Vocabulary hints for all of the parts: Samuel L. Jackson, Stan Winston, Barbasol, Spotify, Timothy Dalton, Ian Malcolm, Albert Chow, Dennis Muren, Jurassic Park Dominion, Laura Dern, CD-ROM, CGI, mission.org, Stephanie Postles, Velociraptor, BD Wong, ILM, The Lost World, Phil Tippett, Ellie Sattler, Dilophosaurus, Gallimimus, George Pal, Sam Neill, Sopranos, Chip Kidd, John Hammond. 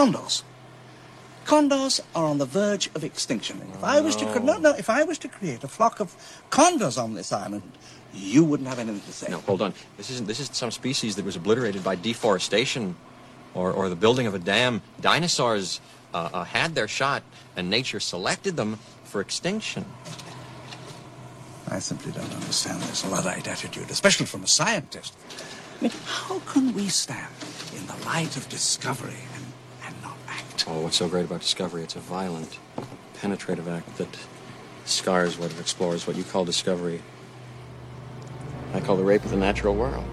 Condors. Condors are on the verge of extinction. If I was to if I was to create a flock of condors on this island, you wouldn't have anything to say. No, hold on. This isn't some species that was obliterated by deforestation or the building of a dam. Dinosaurs had their shot, and nature selected them for extinction. I simply don't understand this Luddite attitude, especially from a scientist. I mean, how can we stand in the light of discovery and not act? Oh, what's so great about discovery? It's a violent, penetrative act that scars what it explores, what you call discovery. I call the rape of the natural world.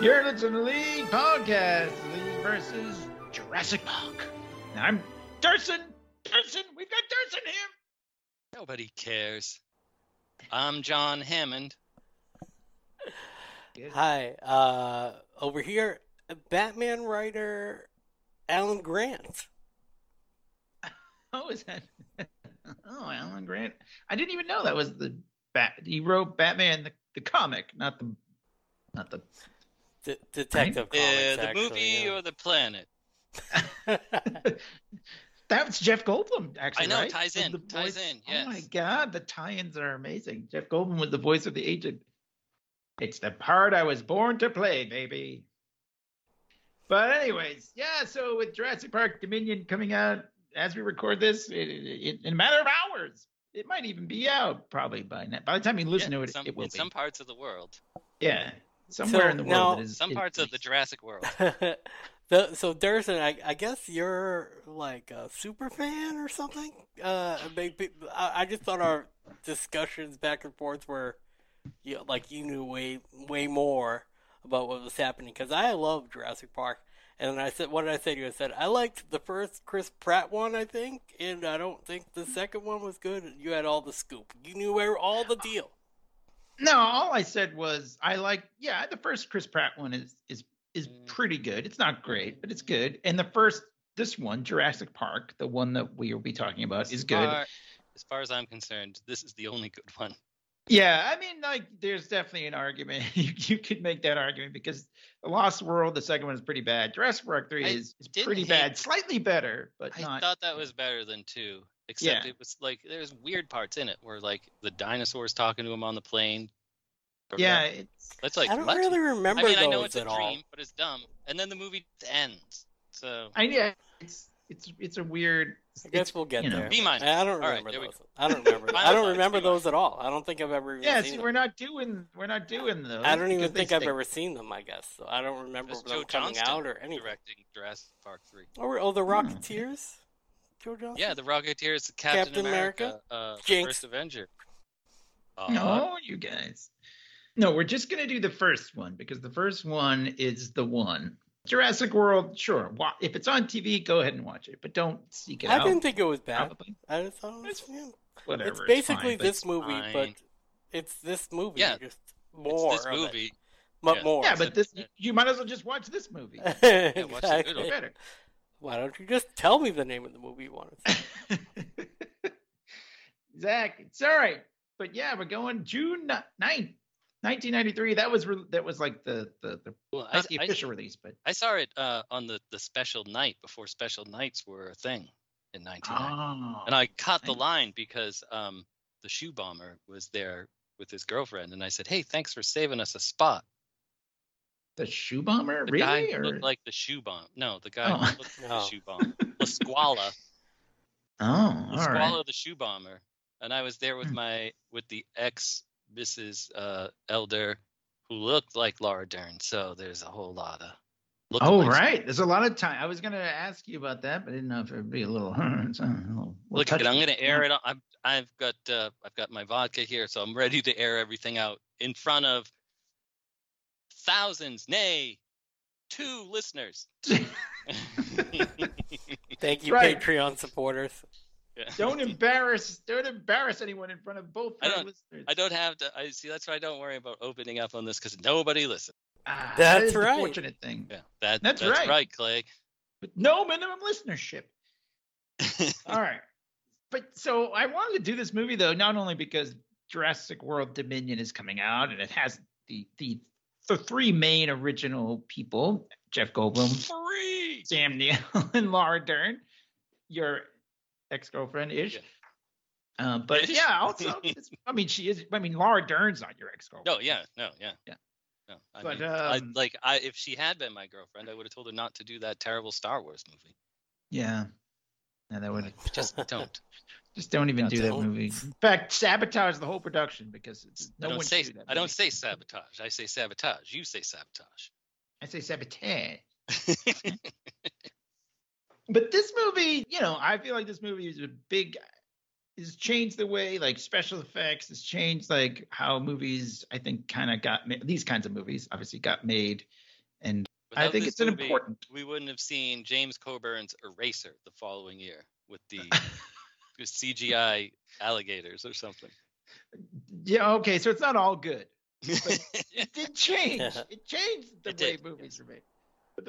You're listening to the League Podcast, League versus Jurassic Park. Now I'm Durson, we've got Durson here. Nobody cares. I'm John Hammond. Hi, over here, Batman writer Alan Grant. Oh, is that? Oh, Alan Grant. I didn't even know that was the bat. He wrote Batman the comic, not the. Detective comics, the movie or the planet. That's Jeff Goldblum, actually. I know, right? Ties in, yes. Oh my God, the tie-ins are amazing. Jeff Goldblum was the voice of the agent. It's the part I was born to play, baby. But anyways, yeah, so with Jurassic Park Dominion coming out as we record this, in a matter of hours, it might even be out probably by now. By the time you listen to it, it will be. In some parts of the world. Yeah. Somewhere in the world. Some parts of the Jurassic world. So, Durson, I guess you're like a super fan or something? Maybe, I just thought our discussions back and forth were, you knew way more about what was happening. Because I love Jurassic Park. And I said, what did I say to you? I said, I liked the first Chris Pratt one, I think. And I don't think the second one was good. You had all the scoop. You knew all the deal. No, all I said was the first Chris Pratt one is pretty good. It's not great, but it's good. And this one, Jurassic Park, the one that we will be talking about, is good. As far as I'm concerned, this is the only good one. Yeah, I mean, there's definitely an argument. You could make that argument because The Lost World, the second one, is pretty bad. Jurassic Park 3 is pretty bad, slightly better, but I thought that was better than 2. Except it was like there's weird parts in it where like the dinosaurs talking to him on the plane. Yeah, it's like I don't really remember. I mean, I know it's a dream, but it's dumb. And then the movie ends. So it's a weird. I guess we'll get there. B minus. I don't remember those. I don't remember. I don't remember those at all. I don't think I've ever. Yeah, see, we're not doing those. I don't even think I've ever seen them. I guess so. I don't remember them coming out or anything. Directing Jurassic Park 3. Oh, the Rocketeers. Yeah, the Rocketeers, Captain America, the First Avenger. No, you guys. No, we're just going to do the first one because the first one is the one. Jurassic World, sure. If it's on TV, go ahead and watch it, but don't seek it out. I didn't think it was bad. Probably. I just thought it was whatever. It's basically this movie, but it's this movie. Yeah, just more it's this movie. It. But yeah. More. Yeah, but you might as well just watch this movie. Yeah, watch the good or better. Why don't you just tell me the name of the movie you want to see? Exactly. It's all right. But yeah, we're going June 9th, 1993. That was like the official release. But I saw it on the special night before special nights were a thing in 1990. Oh, and I caught the line because the shoe bomber was there with his girlfriend. And I said, hey, thanks for saving us a spot. The shoe bomber, the really? The guy looked like the shoe bomb. No, the guy looked like the shoe bomb. La Squala. Oh, all right. La Squala, the shoe bomber, and I was there with the ex Mrs. Elder, who looked like Laura Dern. So there's a whole lot of. Oh right, there's a lot of time. I was gonna ask you about that, but I didn't know if it'd be a little. Look at it. I'm gonna air it out. I've got my vodka here, so I'm ready to air everything out in front of thousands, nay, two listeners. Thank you, right. Patreon supporters. Yeah. Don't embarrass anyone in front of both listeners. I don't have to. I see. That's why I don't worry about opening up on this because nobody listens. Ah, that's right. The fortunate thing. Yeah, that's right, Clay. But no minimum listenership. All right. But so I wanted to do this movie though, not only because Jurassic World Dominion is coming out and it has the three main original people: Jeff Goldblum, Sam Neill, and Laura Dern. Your ex-girlfriend ish, yeah. But yeah, also, I mean, she is. I mean, Laura Dern's not your ex-girlfriend. No, yeah, no, yeah, yeah. No, I but mean, I if she had been my girlfriend, I would have told her not to do that terrible Star Wars movie. Yeah, and that would just don't do that movie. In fact, sabotage the whole production because I don't say sabotage. I say sabotage. You say sabotage. I say sabotage. But this movie, you know, I feel like this movie is has changed the way, like, special effects. It's changed, like, how movies, I think, kind of got made. These kinds of movies, obviously, got made. And without I think it's an important. We wouldn't have seen James Coburn's Eraser the following year with the with CGI alligators or something. Yeah, okay, so it's not all good. But it did change. Yeah. It changed the way movies were made. But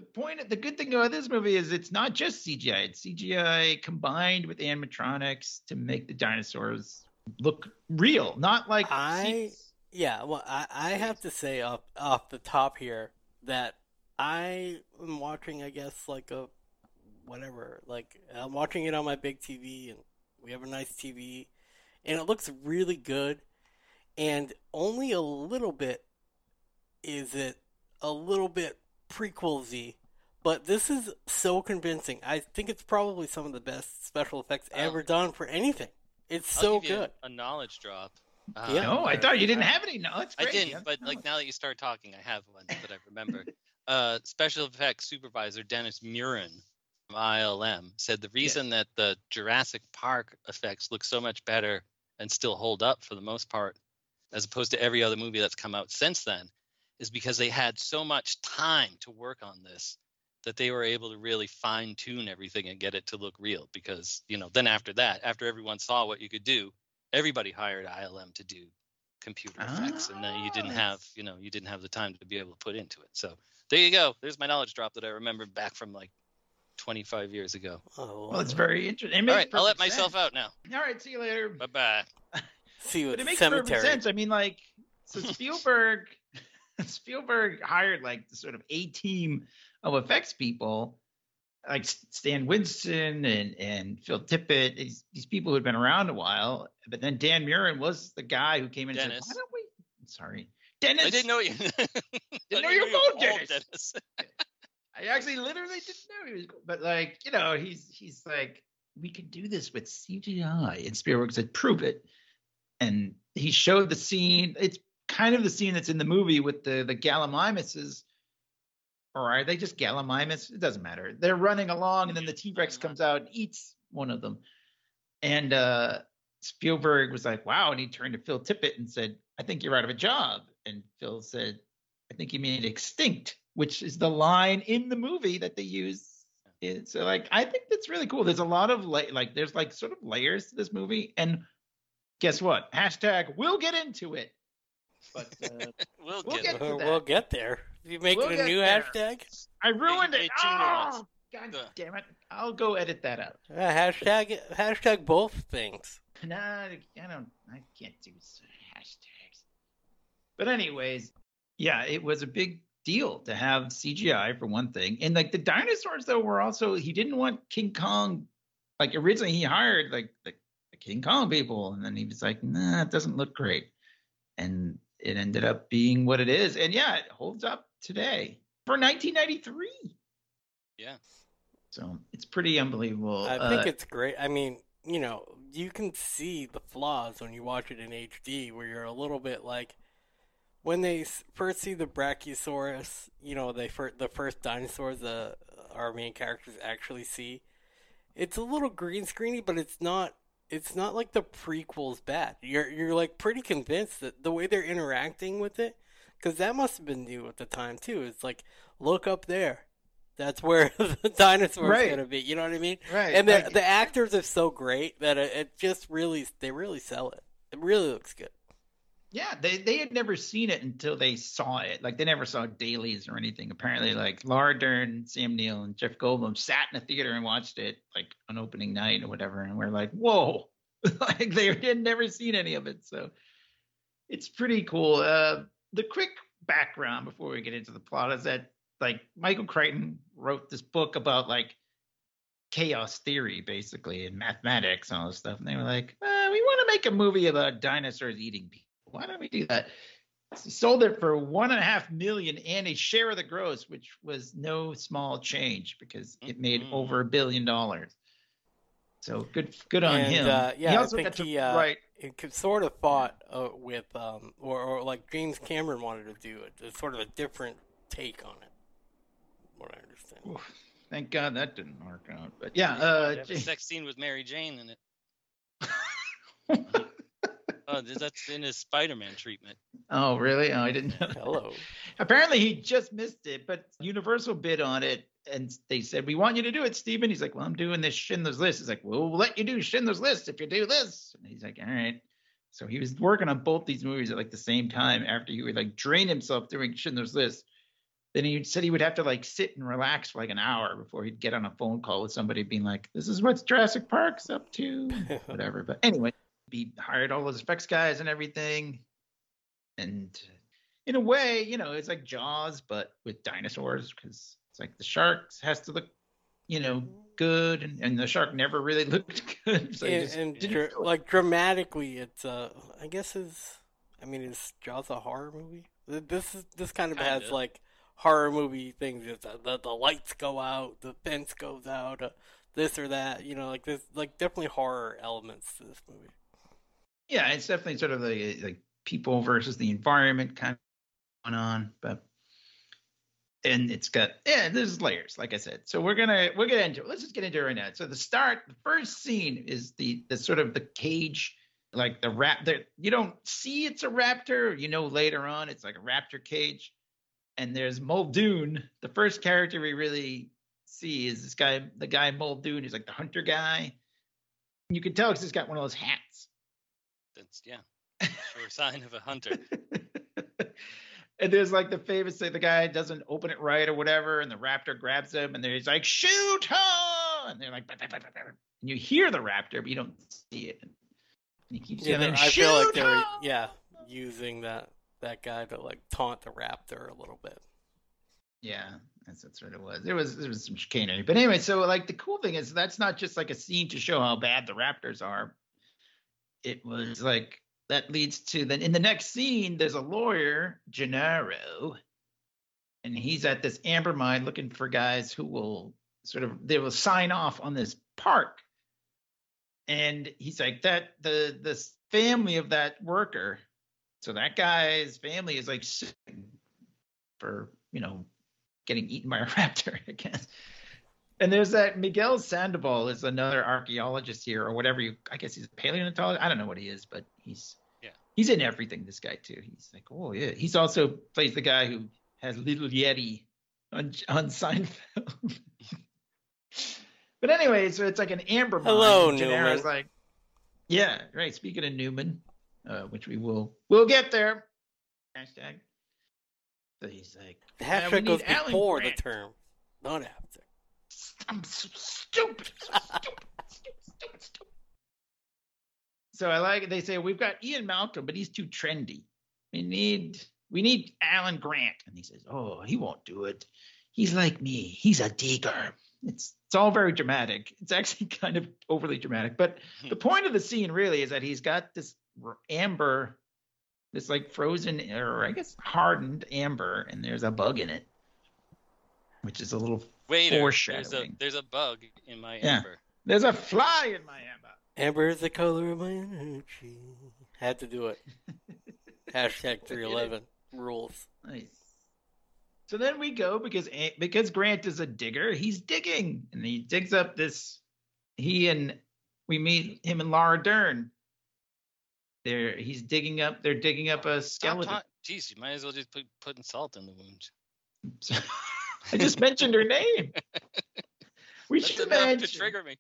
the good thing about this movie is it's not just CGI. It's CGI combined with animatronics to make the dinosaurs look real, not like I have to say off the top here that I am watching, I guess, like I'm watching it on my big TV, and we have a nice TV, and it looks really good, and only a little bit is it a little bit prequel-y, but this is so convincing. I think it's probably some of the best special effects ever done for anything. It's so good. A knowledge drop. No, I thought you didn't have any knowledge. I didn't, but like now that you start talking, I have one that I remember. Special effects supervisor Dennis Muren from ILM said the reason that the Jurassic Park effects look so much better and still hold up for the most part, as opposed to every other movie that's come out since then, is because they had so much time to work on this that they were able to really fine tune everything and get it to look real. Because, you know, then after that, after everyone saw what you could do, everybody hired ILM to do computer effects. And then you didn't have the time to be able to put into it. So there you go. There's my knowledge drop that I remember back from like 25 years ago. Oh, well, it's very interesting. All right. I'll let myself out now. All right. See you later. Bye-bye. See you at the cemetery. It makes perfect sense. I mean, like, so Spielberg hired like the sort of A team of effects people, like Stan Winston and Phil Tippett. These people who had been around a while, but then Dan Muren was the guy who came in and said, "Why don't we?" Sorry, Dennis. I didn't know you. Didn't know your phone, Dennis. I actually literally didn't know he was. But like, you know, he's like, we can do this with CGI, and Spielberg said, "Prove it." And he showed the scene. It's kind of the scene that's in the movie with the Gallimimuses, or are they just Gallimimus? It doesn't matter. They're running along, and then the T-Rex comes out and eats one of them. And Spielberg was like, wow, and he turned to Phil Tippett and said, I think you're out of a job. And Phil said, I think you mean extinct, which is the line in the movie that they use. And so, like, I think that's really cool. There's a lot of, there's, like, sort of layers to this movie. And guess what? # we'll get into it. But we'll get there. You make it a new hashtag? I ruined it. Oh, God damn it. I'll go edit that out. Hashtag both things. No, I can't do hashtags. But anyways, yeah, it was a big deal to have CGI for one thing. And like the dinosaurs though were also, he didn't want King Kong. Like originally he hired like the King Kong people. And then he was like, nah, it doesn't look great. And it ended up being what it is. And yeah, it holds up today for 1993. Yeah. So it's pretty unbelievable. I think it's great. I mean, you know, you can see the flaws when you watch it in HD where you're a little bit like, when they first see the Brachiosaurus, you know, the first dinosaurs our main characters actually see, it's a little green screeny, but it's not like the prequel's bad. You're like pretty convinced that the way they're interacting with it Because that must have been new at the time, too. It's like, look up there. That's where the dinosaur's going to be. You know what I mean? Right. And the actors are so great that it just really, they really sell it. It really looks good. Yeah, they had never seen it until they saw it. Like, they never saw dailies or anything. Apparently, like, Laura Dern, Sam Neill, and Jeff Goldblum sat in a theater and watched it, like, on opening night or whatever. And we're like, whoa. Like, they had never seen any of it. So it's pretty cool. The quick background before we get into the plot is that, like, Michael Crichton wrote this book about, like, chaos theory, basically, and mathematics and all this stuff. And they were like, we want to make a movie about dinosaurs eating people. Why don't we do that? So sold it for $1.5 million and a share of the gross, which was no small change because it made over $1 billion. So good on him. Yeah, he also sort of fought with or like James Cameron wanted to do it. It's sort of a different take on it. What I understand. Oof, thank God that didn't work out. But yeah, a sex scene with Mary Jane in it. Oh, that's in his Spider-Man treatment. Oh, really? Oh, I didn't know that. Hello. Apparently, he just missed it, but Universal bid on it, and they said, we want you to do it, Steven. He's like, well, I'm doing this Schindler's List. He's like, well, we'll let you do Schindler's List if you do this. And he's like, all right. So he was working on both these movies at, like, the same time after he would, like, drain himself doing Schindler's List. Then he said he would have to, like, sit and relax for, like, an hour before he'd get on a phone call with somebody being like, this is what Jurassic Park's up to, whatever. But anyway. He hired all those effects guys and everything. And in a way, you know, it's like Jaws, but with dinosaurs, because it's like the shark has to look, you know, good. And the shark never really looked good. So dramatically, it's, I guess is Jaws a horror movie? This kind of has like horror movie things. It's, the lights go out, the fence goes out, this or that, you know, like there's like definitely horror elements to this movie. Yeah, it's definitely sort of like people versus the environment kind of going on, and it's got there's layers, like I said. So we're gonna into it. Let's just get into it right now. So the first scene is the sort of the cage, like the raptor. You don't see it's a raptor, you know, later on it's like a raptor cage, and there's Muldoon. The first character we really see is this guy, the guy Muldoon, who's like the hunter guy. And you can tell because he's got one of those hats. That's sure sign of a hunter. And there's like the famous thing, the guy doesn't open it right or whatever, and the raptor grabs him, and he's like, shoot her! And they're like, bah, bah, bah, bah, bah. And you hear the raptor, but you don't see it. And he keeps yelling, I feel like they were using that guy to like taunt the raptor a little bit. Yeah, that's what it was. There was some chicanery, but anyway. So like the cool thing is that's not just like a scene to show how bad the raptors are. It was like that leads to then in the next scene, there's a lawyer, Gennaro, and he's at this amber mine looking for guys who will they will sign off on this park. And he's like that the family of that worker. So that guy's family is like suing for, you know, getting eaten by a raptor, I guess. And there's that Miguel Sandoval is another archaeologist here, or whatever. I guess he's a paleontologist. I don't know what he is, but he's in everything. This guy too. He's like, oh yeah. He's also plays the guy who has Little Yeti on Seinfeld. But anyway, so it's like an amber mine. Hello, Newman. Like, yeah, right. Speaking of Newman, which we'll get there. Hashtag. So he's like, the hashtag goes before the term, not after. I'm so stupid, stupid. So I like it. They say we've got Ian Malcolm, but he's too trendy. We need Alan Grant, and he says, "Oh, he won't do it. He's like me. He's a digger." It's all very dramatic. It's actually kind of overly dramatic, but the point of the scene really is that he's got this amber, this like frozen or I guess hardened amber, and there's a bug in it, which is a little. Waiter, foreshadowing. There's a bug in my amber. There's a fly in my amber. Amber is the color of my energy. Had to do it. Hashtag 311 rules. Nice. So then we go because Grant is a digger. He's digging, and he digs up this. We meet him and Laura Dern. They're digging up a skeleton. Geez, you might as well just put putting salt in the wound. I just mentioned her name. We That's should mention. To trigger me.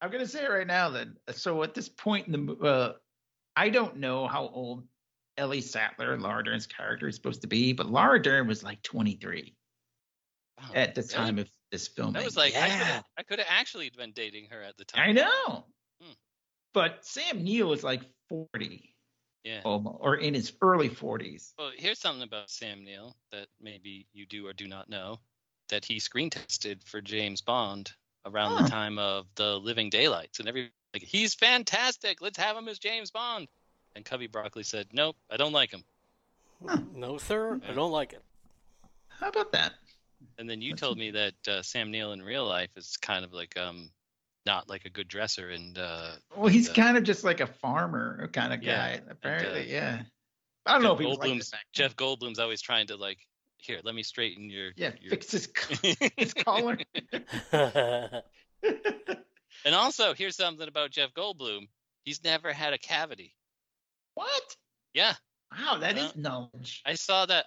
I'm going to say it right now then. So at this point in the I don't know how old Ellie Sattler, Laura Dern's character, is supposed to be, but Laura Dern was like 23 at the time of this filming. That was like, yeah. I could have actually been dating her at the time. I know. Hmm. But Sam Neill was like 40. Yeah. Or in his early 40s. Well, here's something about Sam Neill that maybe you do or do not know, that he screen tested for James Bond around the time of The Living Daylights. And every like, he's fantastic. Let's have him as James Bond. And Cubby Broccoli said, nope, I don't like him. Huh. No, sir, I don't like him. How about that? And then you told me that Sam Neill in real life is kind of like not like a good dresser. And well, he's kind of just like a farmer kind of guy, apparently, I don't know if people like Jeff Goldblum's always trying to like, here, let me straighten your... Yeah, your... fix his collar. And also, here's something about Jeff Goldblum. He's never had a cavity. What? Yeah. Wow, that is knowledge. I saw that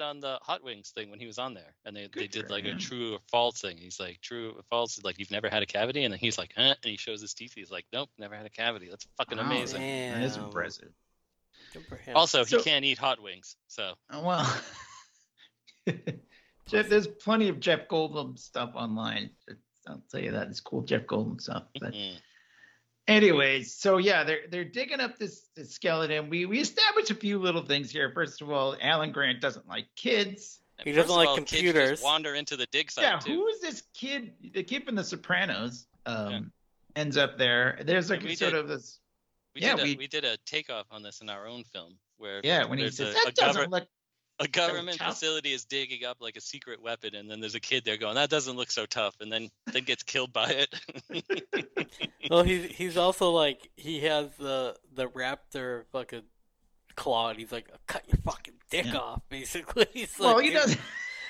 on the Hot Wings thing when he was on there. And they did like a true or false thing. He's like, true or false? Like, you've never had a cavity? And then he's like, huh? And he shows his teeth. He's like, nope, never had a cavity. That's fucking amazing. Damn. That is impressive. Good for him. Also, he can't eat hot wings, so... Oh, well... Jeff, there's plenty of Jeff Goldblum stuff online. I'll tell you that. It's cool Jeff Goldblum stuff. But anyways, so yeah, they're digging up this skeleton. We established a few little things here. First of all, Alan Grant doesn't like kids. He doesn't like computers. Just wander into the dig site. Yeah, who is this kid? The kid from The Sopranos ends up there. There's like this. We did a takeoff on this in our own film where when he says that doesn't look. A government facility is digging up like a secret weapon, and then there's a kid there going, that doesn't look so tough, and then gets killed by it. Well, he's also like, he has the raptor fucking claw, and he's like, I'll cut your fucking dick off, basically. He's like, well, he doesn't...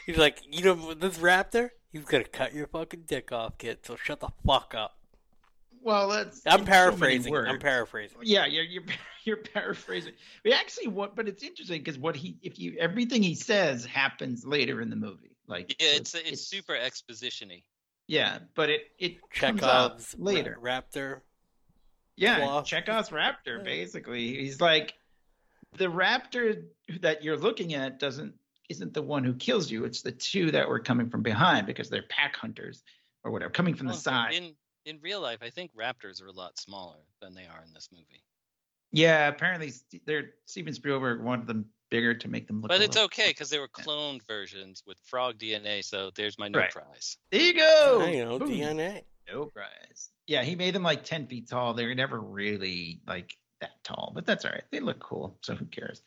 He's like, you know, this raptor, he's going to cut your fucking dick off, kid, so shut the fuck up. Well, I'm paraphrasing. Yeah, you're paraphrasing. We actually but it's interesting because everything he says happens later in the movie. Like it's super exposition-y. Yeah, but it comes out later. Raptor. Yeah, Cloth. Chekhov's raptor. Basically, he's like the raptor that you're looking at isn't the one who kills you. It's the two that were coming from behind because they're pack hunters or whatever, coming from the side. In real life, I think raptors are a lot smaller than they are in this movie. Yeah, apparently Steven Spielberg wanted them bigger to make them look. But it's okay because they were cloned versions with frog DNA. So there's my prize. There you go. DNA. No prize. Yeah, he made them like 10 feet tall. They were never really like that tall, but that's all right. They look cool, so who cares?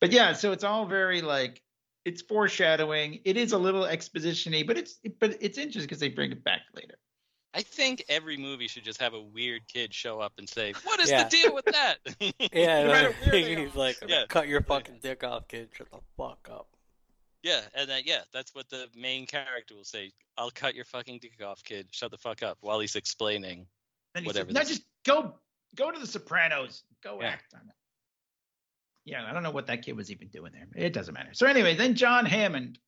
But yeah, so it's all very like it's foreshadowing. It is a little exposition-y, but it's interesting because they bring it back later. I think every movie should just have a weird kid show up and say, what is the deal with that? Yeah, he's like, cut your fucking dick off, kid. Shut the fuck up. Yeah, and then, that's what the main character will say. I'll cut your fucking dick off, kid. Shut the fuck up while he's explaining whatever. Says, just go to The Sopranos. Go act on it. Yeah, I don't know what that kid was even doing there. It doesn't matter. So anyway, then John Hammond.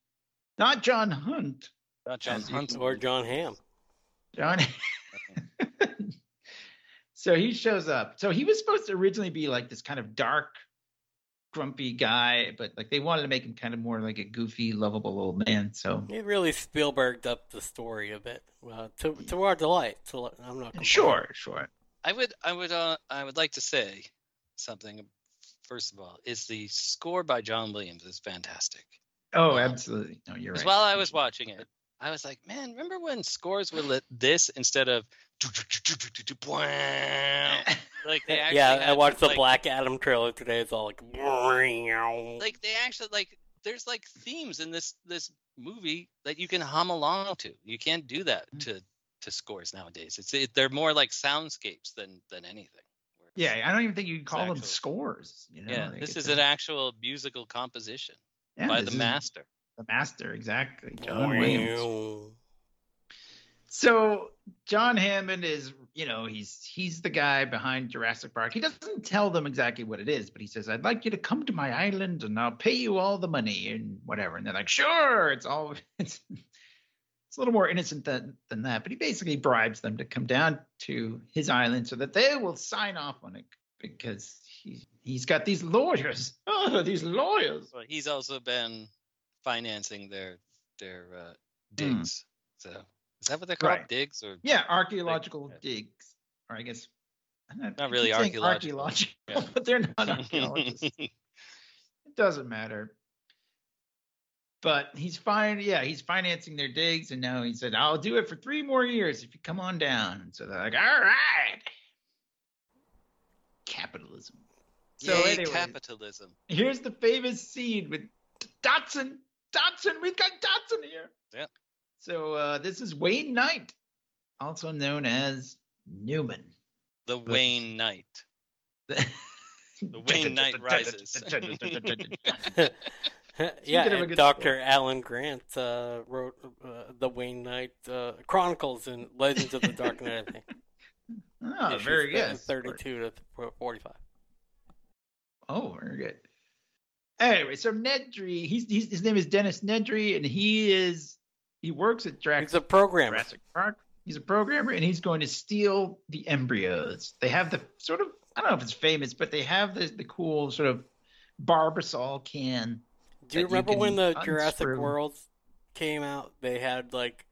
Not John Hunt. Not John Hunt or John Hamm. So he shows up. So he was supposed to originally be like this kind of dark, grumpy guy, but like they wanted to make him kind of more like a goofy, lovable old man. So it really Spielberged up the story a bit to our delight. So I'm not complaining. Sure. I would like to say something. First of all, is the score by John Williams is fantastic. Oh, absolutely. No, you're right. While I was watching it, I was like, man, remember when scores were this instead of like they actually I watched the Black Adam trailer today. It's all like they actually there's like themes in this movie that you can hum along to. You can't do that to scores nowadays. They're more like soundscapes than anything. Yeah, I don't even think you can call them scores. You know, yeah, this is an actual musical composition by the master. The master, exactly. John Williams. So John Hammond is you know, he's the guy behind Jurassic Park. He doesn't tell them exactly what it is, but he says, I'd like you to come to my island and I'll pay you all the money and whatever. And they're like, sure. It's a little more innocent than that. But he basically bribes them to come down to his island so that they will sign off on it because he's got these lawyers. Oh, these lawyers. Well, he's also been financing their digs. Mm. So. Is that what they're called? Right. Digs? Or yeah, archaeological digs. Or I guess... Not really archaeological. Yeah. But they're not archaeologists. It doesn't matter. But he's fine. Yeah, he's financing their digs. And now he said, I'll do it for 3 more years if you come on down. And so they're like, all right. Capitalism. So yay, anyway, capitalism. Here's the famous scene with Dotson. Dotson, we've got Dotson here. Yeah. So this is Wayne Knight, also known as Newman. The Wayne Knight. The Wayne Knight rises. Yeah, and Dr. Alan Grant wrote The Wayne Knight Chronicles and Legends of the Dark Knight, I think. Oh, very good. 32 to 45. Oh, very good. Anyway, so Nedry, his name is Dennis Nedry, and he works at Jurassic Park. He's a programmer, and he's going to steal the embryos. They have the sort of, I don't know if it's famous, but they have the cool sort of Barbasol can. Do you remember when the Jurassic World came out? They had like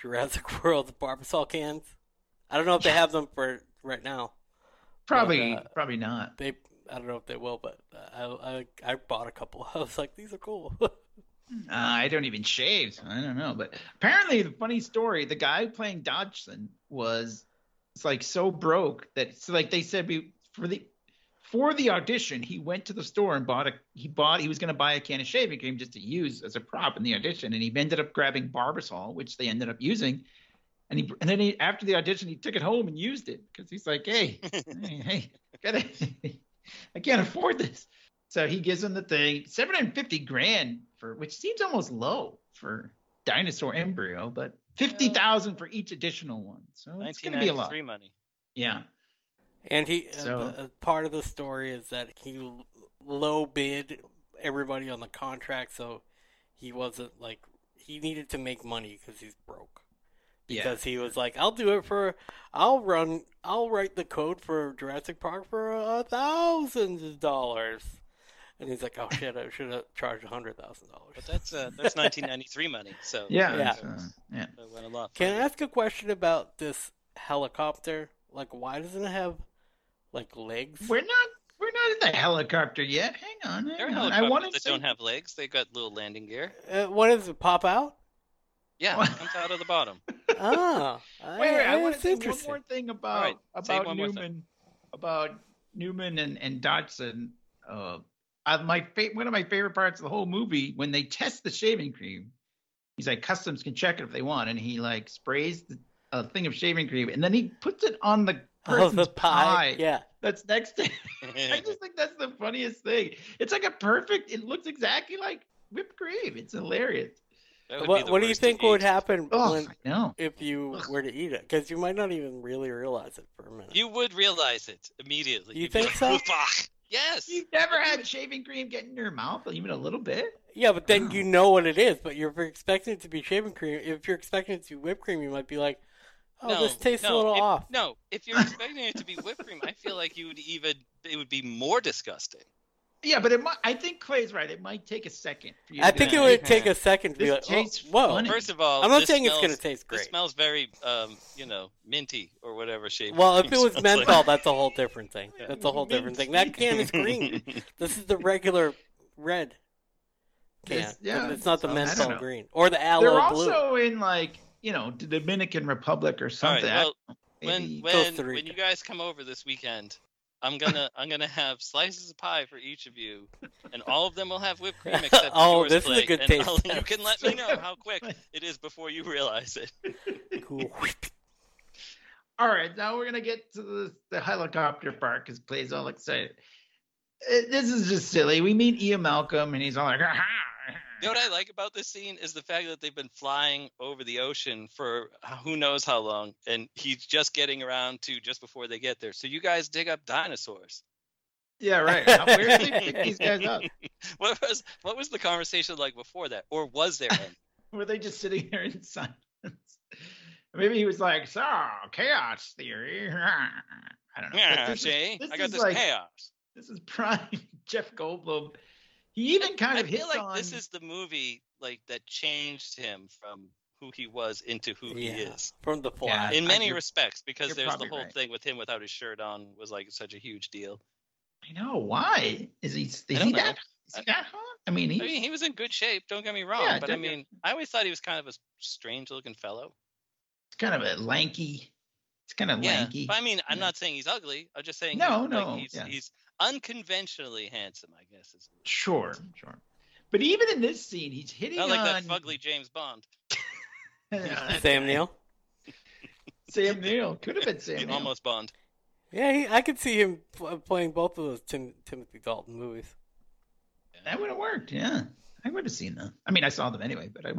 Jurassic World Barbasol cans. I don't know if they have them for right now. Probably not. I don't know if they will, but I bought a couple. I was like, these are cool. I don't even shave, so I don't know. But apparently, the funny story, the guy playing Dodgson was so broke that they said for the audition, he went to the store and he was going to buy a can of shaving cream just to use as a prop in the audition, and he ended up grabbing Barbasol, which they ended up using, and then after the audition, he took it home and used it because he's like, hey, I can't afford this. So he gives him the thing, $750,000 for, which seems almost low for dinosaur embryo, but $50,000 for each additional one. So it's going to be a lot. Money. Yeah. And part of the story is that he low bid everybody on the contract, so he wasn't he needed to make money because he's broke. Because he was like, I'll write the code for Jurassic Park for $1,000. And he's like, oh shit, I should have charged $100,000. But that's 1993 money, so yeah. So went a lot. Can I ask a question about this helicopter? Why doesn't it have legs? We're not in the helicopter yet. Hang on. There are helicopters that don't have legs. They got little landing gear. What does it pop out? Yeah, it comes out of the bottom. Oh, I want to say one more thing about Newman, and Dodgson. One of my favorite parts of the whole movie, when they test the shaving cream, he's like, customs can check it if they want, and he sprays a thing of shaving cream, and then he puts it on the person's pie. Yeah, that's next to him. I just think that's the funniest thing. It's like a perfect. It looks exactly like whipped cream. It's hilarious. What do you think would happen if you were to eat it? Because you might not even really realize it for a minute. You would realize it immediately. You think so? Yes. You've never had shaving cream get in your mouth, even a little bit? Yeah, but then you know what it is. But you're expecting it to be shaving cream. If you're expecting it to be whipped cream, you might be like, this tastes a little off. No, if you're expecting it to be whipped cream, I feel like it would be more disgusting. Yeah, but I think Clay's right. It might take a second. For you it would take a second to be like, whoa. First of all, I'm not saying it's going to taste great. It smells very, minty or whatever shape. Well, if it was menthol, that's a whole different thing. That's a whole different thing. That can is green. This is the regular red can. Yeah, it's not the menthol green or the aloe blue. They're also in the Dominican Republic or something. All right, well, when you guys come over this weekend, I'm gonna have slices of pie for each of you, and all of them will have whipped cream except yours. This is a good taste. You can let me know how quick it is before you realize it. Cool. All right, now we're gonna get to the helicopter part because Clay's all excited. This is just silly. We meet Ian Malcolm, and he's all like, "Aha!" You know what I like about this scene is the fact that they've been flying over the ocean for who knows how long, and he's just getting around to just before they get there. So you guys dig up dinosaurs. Yeah, right. How weird do they pick these guys up? What was the conversation like before that? Or was there any? Were they just sitting there in silence? Maybe he was like, so, chaos theory. I don't know. Yeah, this see? This I got this like, chaos. This is prime Jeff Goldblum. He even kind of hits on... I feel like this is the movie like that changed him from who he was into who he is. From the Fly. Yeah, in many respects, because there's the whole thing with him without his shirt on was like such a huge deal. I know. Why? Is he that hot? I mean, he was in good shape. Don't get me wrong. Yeah, but I mean, I always thought he was kind of a strange looking fellow. It's kind of a lanky. But I mean, I'm not saying he's ugly. I'm just saying he's unconventionally handsome, I guess. Sure. But even in this scene, he's hitting on... Not like that fugly James Bond. Sam Neill? Sam Neill. Could have been Sam Neill. Almost Bond. Yeah, I could see him playing both of those Timothy Dalton movies. That would have worked, yeah. I would have seen them. I mean, I saw them anyway, but I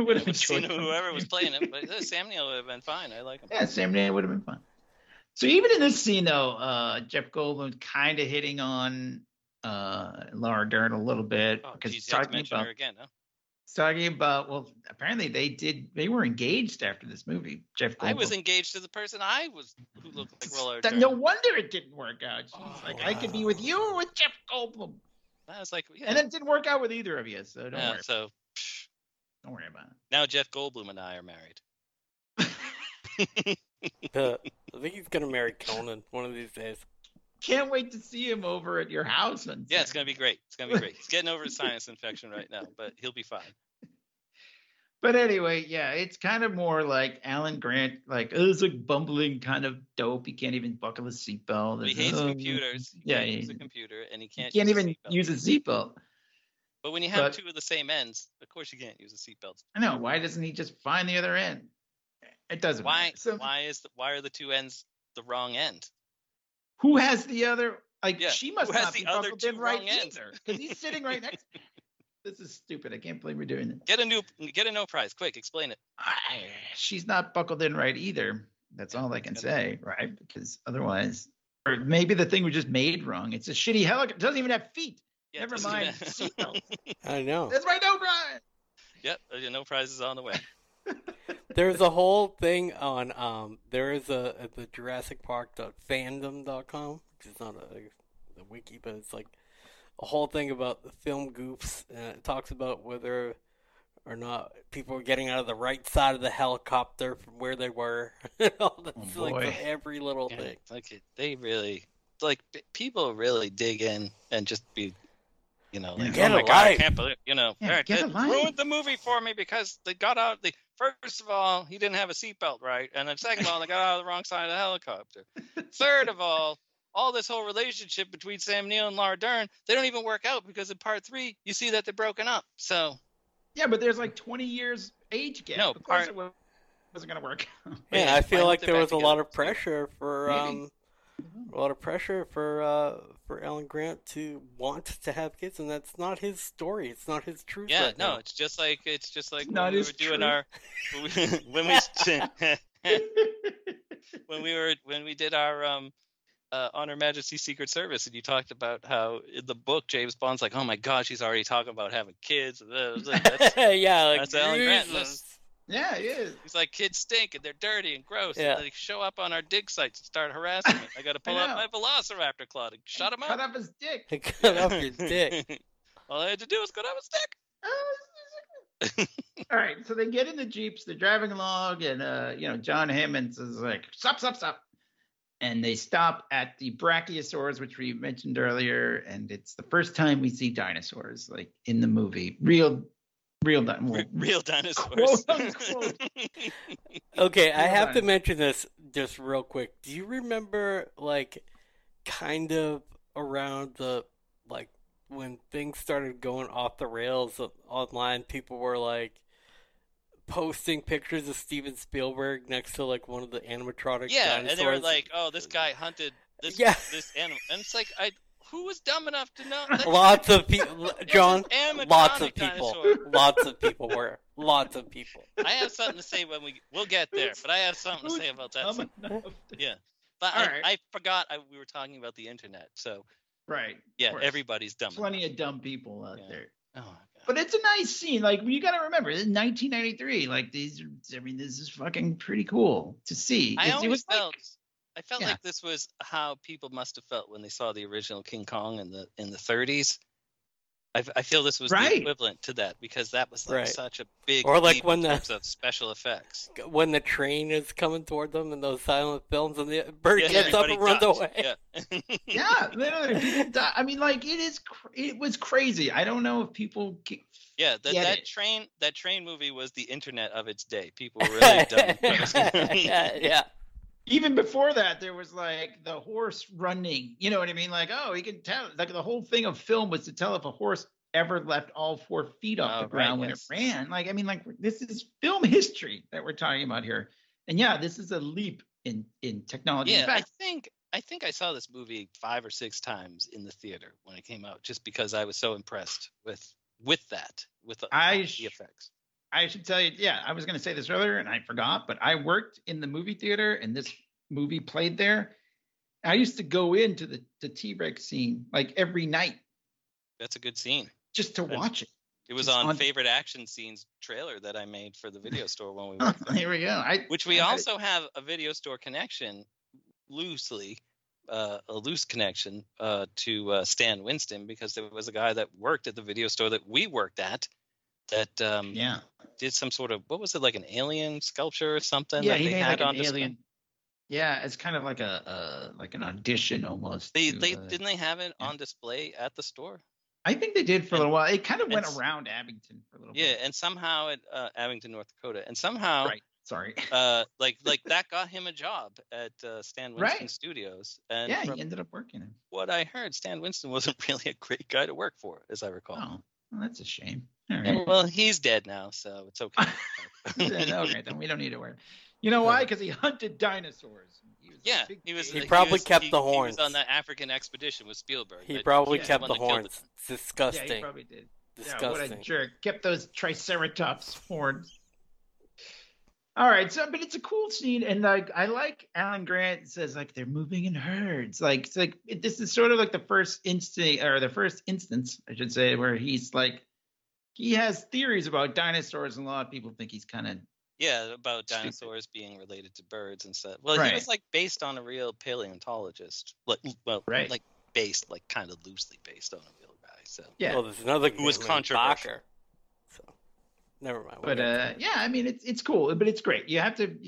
would have enjoyed seen whoever was playing him. But Sam Neill would have been fine. I like him. Yeah, Sam Neill would have been fine. So even in this scene, though, Jeff Goldblum's kind of hitting on Laura Dern a little bit because he's talking about her again. Huh? He's talking about apparently they were engaged after this movie. Jeff Goldblum. I was engaged to the person who looked like Laura Dern. No wonder it didn't work out. I could be with you or with Jeff Goldblum. I was like, yeah. And it didn't work out with either of you, so don't worry. So, don't worry about it. Now Jeff Goldblum and I are married. I think he's gonna marry Conan one of these days. Can't wait to see him over at your house. Yeah, it's gonna be great. He's getting over a sinus infection right now, but he'll be fine. But anyway, yeah, it's kind of more like Alan Grant, like he's a bumbling kind of dope. He can't even buckle his seatbelt. He hates computers. He hates a computer, and he can't even use a seatbelt. But when you have two of the same ends, of course you can't use a seatbelt. I know. Why doesn't he just find the other end? It doesn't. Why? So, why are the two ends the wrong end? Who has the other? Like she must not be buckled in right either, because he's sitting right next. This is stupid. I can't believe we're doing this. Get a no prize. Quick, explain it. She's not buckled in right either. That's all I can say, right? Because otherwise, or maybe the thing was just made wrong. It's a shitty helicopter. It doesn't even have feet. Yeah, never mind. I know. That's my no prize. Yep, no prize is on the way. There's a whole thing on there is the Jurassic Park fandom.com, which is not a wiki, but it's like a whole thing about the film goofs, and it talks about whether or not people were getting out of the right side of the helicopter from where they were. All that's like every little thing. Like they really, like people really dig in and just be, you know, like oh my God, I can't believe, you know, it ruined the movie for me because they got out. First of all, he didn't have a seatbelt right, and then second of all, they got out of the wrong side of the helicopter. Third of all. All this whole relationship between Sam Neill and Laura Dern, they don't even work out because in part 3, you see that they're broken up. So, yeah, but there's like 20 years age gap. No, it wasn't gonna work. Yeah, I feel like there was a lot of pressure for Alan Grant to want to have kids, and that's not his story. It's not his truth. Yeah, no, it's just like when we were doing our when we did our on Her Majesty's Secret Service, and you talked about how in the book James Bond's like, oh my gosh, he's already talking about having kids. That's, yeah, like that's Alan Grant. Yeah, he is. He's like, kids stink and they're dirty and gross. Yeah. And they show up on our dig sites and start harassing me. I got to pull out my Velociraptor claw to shut him up. Cut off his dick. Cut off his dick. All I had to do was cut off his dick. All right, so they get in the jeeps, they're driving along, and John Hammond is like, stop. And they stop at the Brachiosaurus, which we mentioned earlier, and it's the first time we see dinosaurs, like in the movie, real dinosaurs. Quote, okay, I have to mention this just real quick. Do you remember, like, kind of around the, like, when things started going off the rails online? People were like posting pictures of Steven Spielberg next to like one of the animatronic dinosaurs. And they were like, oh, this guy hunted this animal. And it's like, I Who was dumb enough to know? Lots of people, John. Lots of people. Dinosaur. Lots of people were. Lots of people. I have something to say when we'll get there, but I have something to say about that. Yeah, but right. I forgot we were talking about the internet. So right. Yeah, everybody's dumb. Plenty enough. Of dumb people out there. Oh my God. But it's a nice scene. Like, you got to remember, this is 1993. Like, these are, I mean, this is fucking pretty cool to see. I felt like this was how people must have felt when they saw the original King Kong in the 30s. I feel this was the equivalent to that, because that was like such a big leap in terms of special effects. When the train is coming toward them in those silent films, and the bird gets up and runs away. Yeah, literally, people die. I mean, like, it was crazy. I don't know if people train movie was the internet of its day. People were really dumb. Yeah. Even before that, there was like the horse running. You know what I mean? Like, oh, he can tell. Like, the whole thing of film was to tell if a horse ever left all 4 feet off the ground when it ran. Like, I mean, like, this is film history that we're talking about here. And yeah, this is a leap in technology. Yeah, in fact, I think I saw this movie 5 or 6 times in the theater when it came out, just because I was so impressed with the effects. I should tell you, I was going to say this earlier and I forgot, but I worked in the movie theater and this movie played there. I used to go into the T-Rex scene like every night. That's a good scene. Just to watch it. It was on favorite action scenes trailer that I made for the video store when we worked there. Here we go. We also have a video store connection, loose connection to Stan Winston, because there was a guy that worked at the video store that we worked at. That did some sort of, what was it, like an alien sculpture or something? Yeah, he made like an alien. Yeah, it's kind of like a like an audition almost. Didn't they have it on display at the store? I think they did for a little while. It kind of went around Abington for a little bit. Yeah, and somehow at Abington, North Dakota, and somehow like that got him a job at Stan Winston Studios. And yeah, he ended up working in. What I heard, Stan Winston wasn't really a great guy to work for, as I recall. Oh, well, that's a shame. Right. And, well, he's dead now, so it's okay. Okay, then we don't need to worry. You know why? Because he hunted dinosaurs. He probably kept the horns. He was on that African expedition with Spielberg. He probably kept the horns. It's disgusting. Yeah, he probably did. Disgusting. Yeah, what a jerk. Kept those Triceratops horns. All right, so but it's a cool scene, and like I like Alan Grant says like they're moving in herds. Like it's like this is sort of like the first instinct, or the first instance, I should say, where he's like. He has theories about dinosaurs, and a lot of people think he's kind of about dinosaurs being related to birds and stuff. Well, he was like based on a real paleontologist, like kind of loosely based on a real guy. So well, there's another who was controversial. So never mind. But I mean it's cool, but it's great. You have to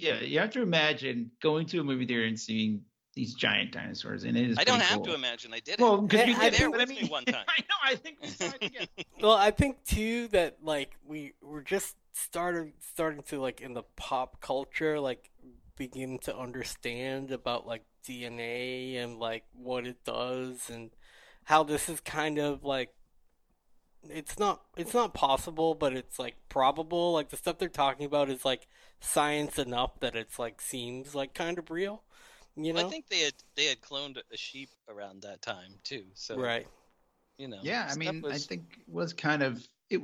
imagine going to a movie theater and seeing these giant dinosaurs, and it is. I don't have to imagine. I did it. Well, because you did there with me one time. I know. I think we started again. Well, I think too that like we were just starting to like in the pop culture like begin to understand about like DNA and like what it does and how this is kind of like it's not possible, but it's like probable. Like the stuff they're talking about is like science enough that it's like seems like kind of real. You know? Well, I think they had cloned a sheep around that time too. So you know. Yeah, I mean, I think it was kind of it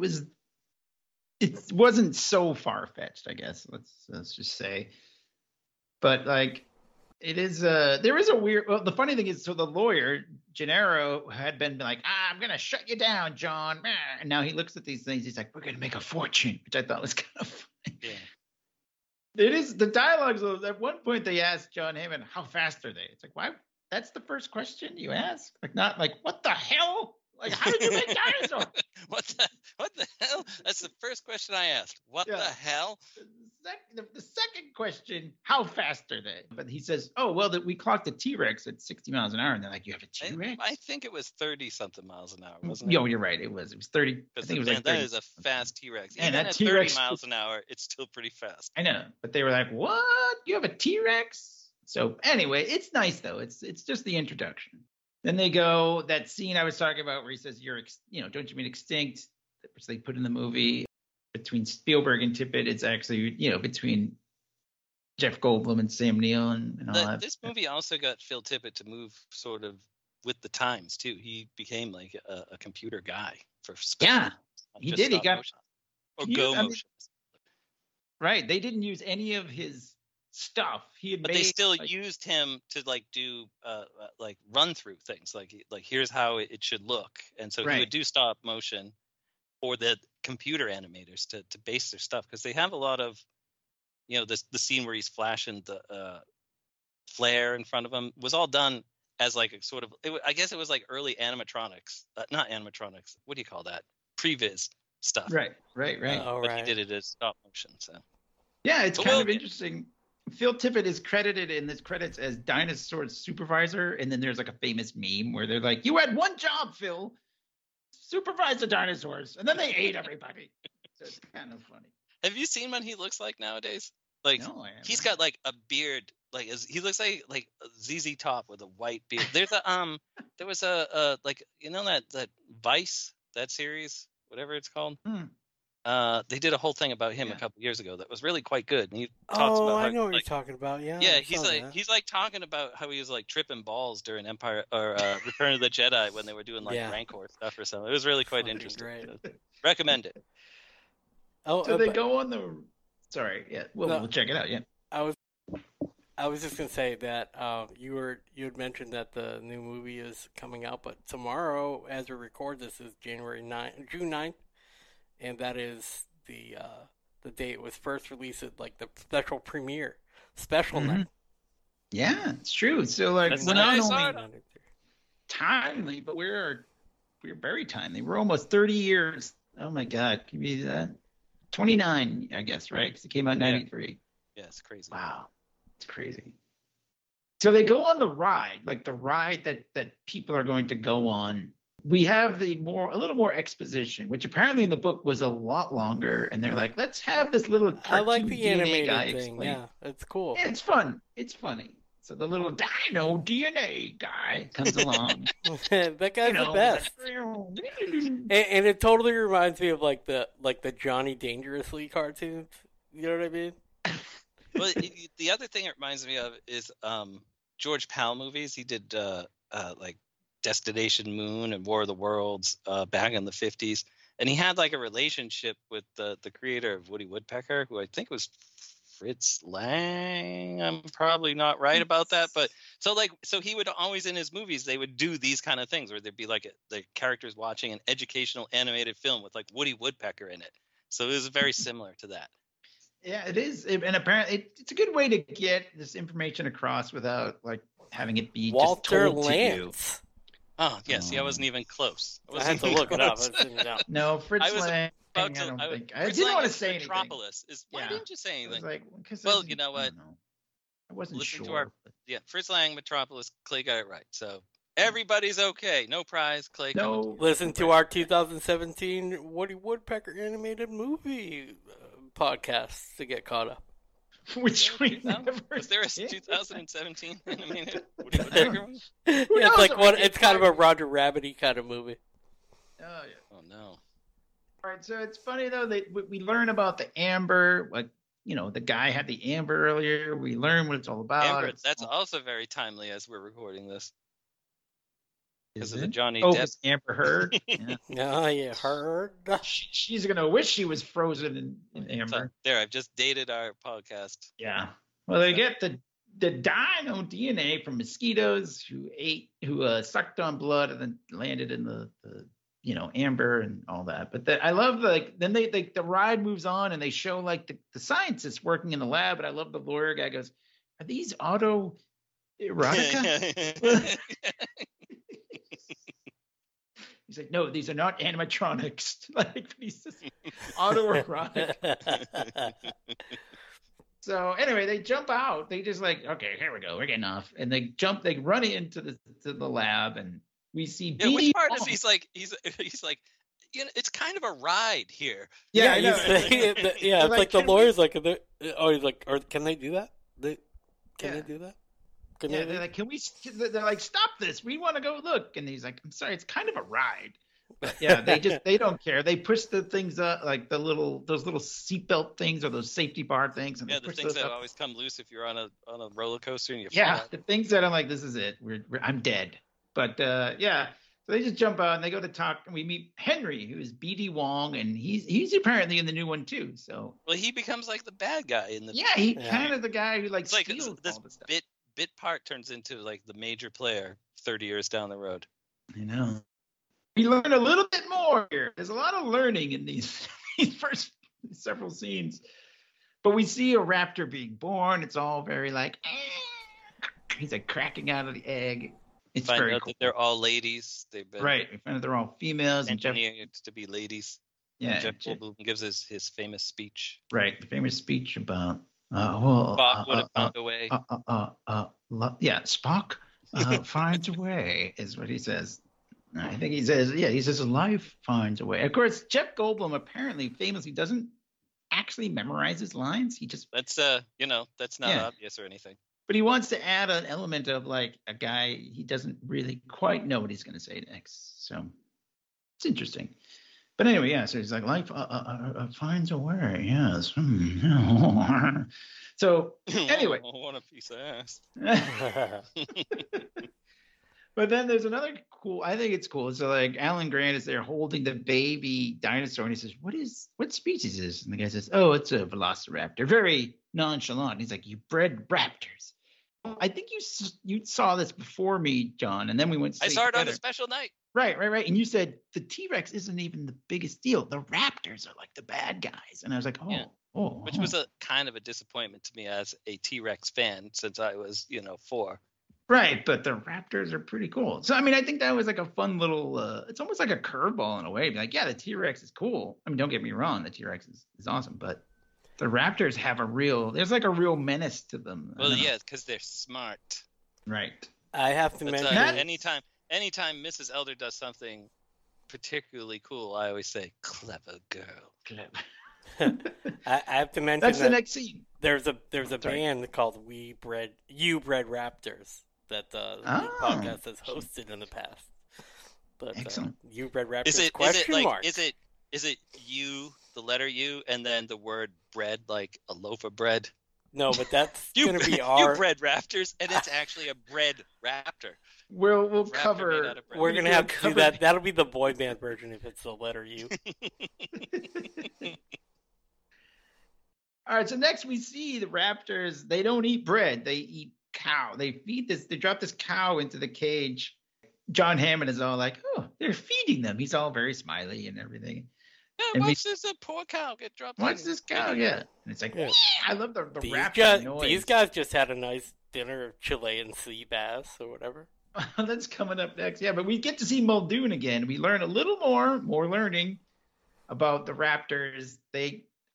wasn't so far fetched, I guess. Let's just say, but like it is there is a weird. Well, the funny thing is, so the lawyer Gennaro had been like, I'm gonna shut you down, John. And now he looks at these things. He's like, we're gonna make a fortune, which I thought was kind of funny. Yeah. It is the dialogues. At one point, they asked John Heyman, "How fast are they?" It's like, why? That's the first question you ask. Like, not like, "What the hell? Like, how did you make dinosaurs?" What the hell? That's the first question I asked. What the hell? The second question, "How fast are they?" But he says, "Oh, well, that we clocked a T-Rex at 60 miles an hour," and they're like, "You have a T-Rex?" I think it was 30 something miles an hour, wasn't it? No, you're right. It was 30. I think it was like 30. That is a fast T-Rex. And at 30 miles an hour, it's still pretty fast. I know, but they were like, "What? You have a T-Rex?" So anyway, it's nice though. It's just the introduction. Then they go that scene I was talking about where he says, don't you mean extinct? Which they put in the movie between Spielberg and Tippett. It's actually, between Jeff Goldblum and Sam Neill and all that. This movie also got Phil Tippett to move sort of with the times too. He became like a computer guy for special, yeah, he did. He got motion. Or he, go I motion. Mean, right. They didn't use any of his stuff. He had but made, they still like, used him to like do like run through things. Like here's how it should look. And so he would do stop motion for the computer animators to base their stuff, because they have a lot of, you know, the scene where he's flashing the flare in front of him was all done as like a sort of, I guess it was like early animatronics, not animatronics. What do you call that? Previs stuff. Right. But he did it as stop motion. So yeah, it's kind of interesting. Phil Tippett is credited in this credits as Dinosaur's supervisor, and then there's like a famous meme where they're like, "You had one job, Phil, supervise the dinosaurs," and then they ate everybody. So it's kind of funny. Have you seen what he looks like nowadays? Like no, he's got like a beard. Like he looks like ZZ Top with a white beard. There's a there was a like, you know, that Vice, that series, whatever it's called. They did a whole thing about him a couple years ago that was really quite good. And he talks about I know what you're talking about. Yeah. Yeah, he's talking about how he was like tripping balls during Empire or Return of the Jedi when they were doing like Rancor stuff or something. It was really quite interesting. Great. Recommend it. Oh, so they go on the. Sorry. Yeah. We'll check it out. Yeah. I was just gonna say that you had mentioned that the new movie is coming out, but tomorrow, as we record this, is June 9th, and that is the day it was first released at like the special premiere, night. Yeah, it's true. So like, that's not only timely, but we're very timely. We're almost 30 years. Oh my God, can you do that? 29, I guess, right? Because it came out in 93. Yeah, it's crazy. Wow. It's crazy. So they go on the ride, like the ride that people are going to go on. We have a little more exposition, which apparently in the book was a lot longer. And they're like, let's have this little cartoon. I like the DNA animated guy thing. Explain. Yeah, it's cool. Yeah, it's fun. It's funny. So the little dino DNA guy comes along. That guy's the best. and it totally reminds me of like the Johnny Dangerously cartoons. You know what I mean? Well, the other thing it reminds me of is George Pal movies. He did like Destination Moon and War of the Worlds back in the 50s, and he had like a relationship with the creator of Woody Woodpecker, who I think was Fritz Lang. I'm probably not right about that, but so he would always in his movies they would do these kind of things where there'd be like the characters watching an educational animated film with like Woody Woodpecker in it. So it was very similar to that. Yeah, it is, and apparently it's a good way to get this information across without like having it be Walter just told Lantz. To you. Oh, yeah. See, I wasn't even close. I had to look it up. No, Fritz Lang. I didn't want to say anything. Metropolis is. Why didn't you say anything? Like, well, you know what? I wasn't sure. Fritz Lang, Metropolis. Clay got it right. So everybody's okay. No prize. Clay. No. Listen to our 2017 Woody Woodpecker animated movie podcasts to get caught up. Which we never. Was there a 2017 animated Woody Woodpecker one? It's like one. It's kind of a Roger Rabbit-y kind of movie. Oh yeah. Oh no. All right, so it's funny though that we learn about the amber. Like, you know, the guy had the amber earlier. We learn what it's all about. Amber, that's also very timely as we're recording this. Because of the Johnny Depp. Amber Heard. Yeah. Heard. She's going to wish she was frozen in amber. So, there, I've just dated our podcast. Yeah. Well, they get the dino DNA from mosquitoes who sucked on blood and then landed in the amber and all that. But I love then they the ride moves on and they show like the scientists working in the lab. And I love the lawyer guy goes, "Are these auto erotica?" He's like, "No, these are not animatronics." Like, he's just autoerotic. So anyway, they jump out. They just like, okay, here we go. We're getting off. And they jump. They run into the lab, and we see. Yeah, BD which part Wong. Is he's like, you know, it's kind of a ride here. Yeah, I know. It's like the lawyer's like, he's like, "Or can they do that? They do that?" They're like, they're like, "Stop this. We want to go look." And he's like, "I'm sorry, it's kind of a ride." But yeah, they don't care. They push the things up, like those little seatbelt things or those safety bar things. And the things that up. Always come loose if you're on a roller coaster and you fall. The things that I'm like, this is it. I'm dead. But yeah, so they just jump out and they go to talk, and we meet Henry, who is BD Wong, and he's apparently in the new one too. So well, he becomes like the bad guy in the kind of the guy who like steals all the stuff. Bit part turns into like the major player 30 years down the road. I know. We learn a little bit more here. There's a lot of learning in these first several scenes. But we see a raptor being born. It's all very like, he's like cracking out of the egg. It's find very out cool. that they're all ladies. They've been right. We find out they're all females. And Jeff to be ladies. Yeah. And Jeff Goldblum gives his famous speech. Right. The famous speech about Spock would have found a way. Spock finds a way is what he says. I think he says, life finds a way. Of course, Jeff Goldblum apparently famously doesn't actually memorize his lines. He just that's not obvious or anything. But he wants to add an element of like a guy he doesn't really quite know what he's going to say next. So it's interesting. But anyway, yeah, so he's like, life finds a way, yes. So anyway. I want a piece of ass. But then there's another cool, I think it's cool. So like Alan Grant is there holding the baby dinosaur, and he says, what species is this? And the guy says, oh, it's a Velociraptor. Very nonchalant. He's like, you bred raptors. I think you saw this before me, John, and then we went to see it. I saw it on a special night. Right. And you said the T-Rex isn't even the biggest deal. The raptors are like the bad guys. And I was like, which was a kind of a disappointment to me as a T-Rex fan since I was, 4. Right. But the raptors are pretty cool. So, I mean, I think that was like a fun little it's almost like a curveball in a way. Like, yeah, the T-Rex is cool. I mean, don't get me wrong. The T-Rex is awesome. But the raptors have there's like a real menace to them. Well, yeah, because they're smart. Right. I have to mention anytime Mrs. Elder does something particularly cool, I always say, clever girl. Clever. I have to mention that's the next scene. There's a band called You Bred Raptors that the podcast has hosted in the past. But excellent. You Bred Raptors question mark. Is it you, the letter U, and then the word bread, like a loaf of bread? No, but that's going to be our... You bred raptors, and it's actually a bread raptor. We'll raptor cover... We're going to have to do that. That'll be the boy band version if it's the letter U. All right, so next we see the raptors. They don't eat bread. They eat cow. They drop this cow into the cage. John Hammond is all like, they're feeding them. He's all very smiley and everything. Yeah, watch this poor cow get dropped. Watch this cow, yeah. And it's like, I love the raptor noise. These guys just had a nice dinner of Chilean sea bass or whatever. That's coming up next. Yeah, but we get to see Muldoon again. We learn a little more learning about the raptors.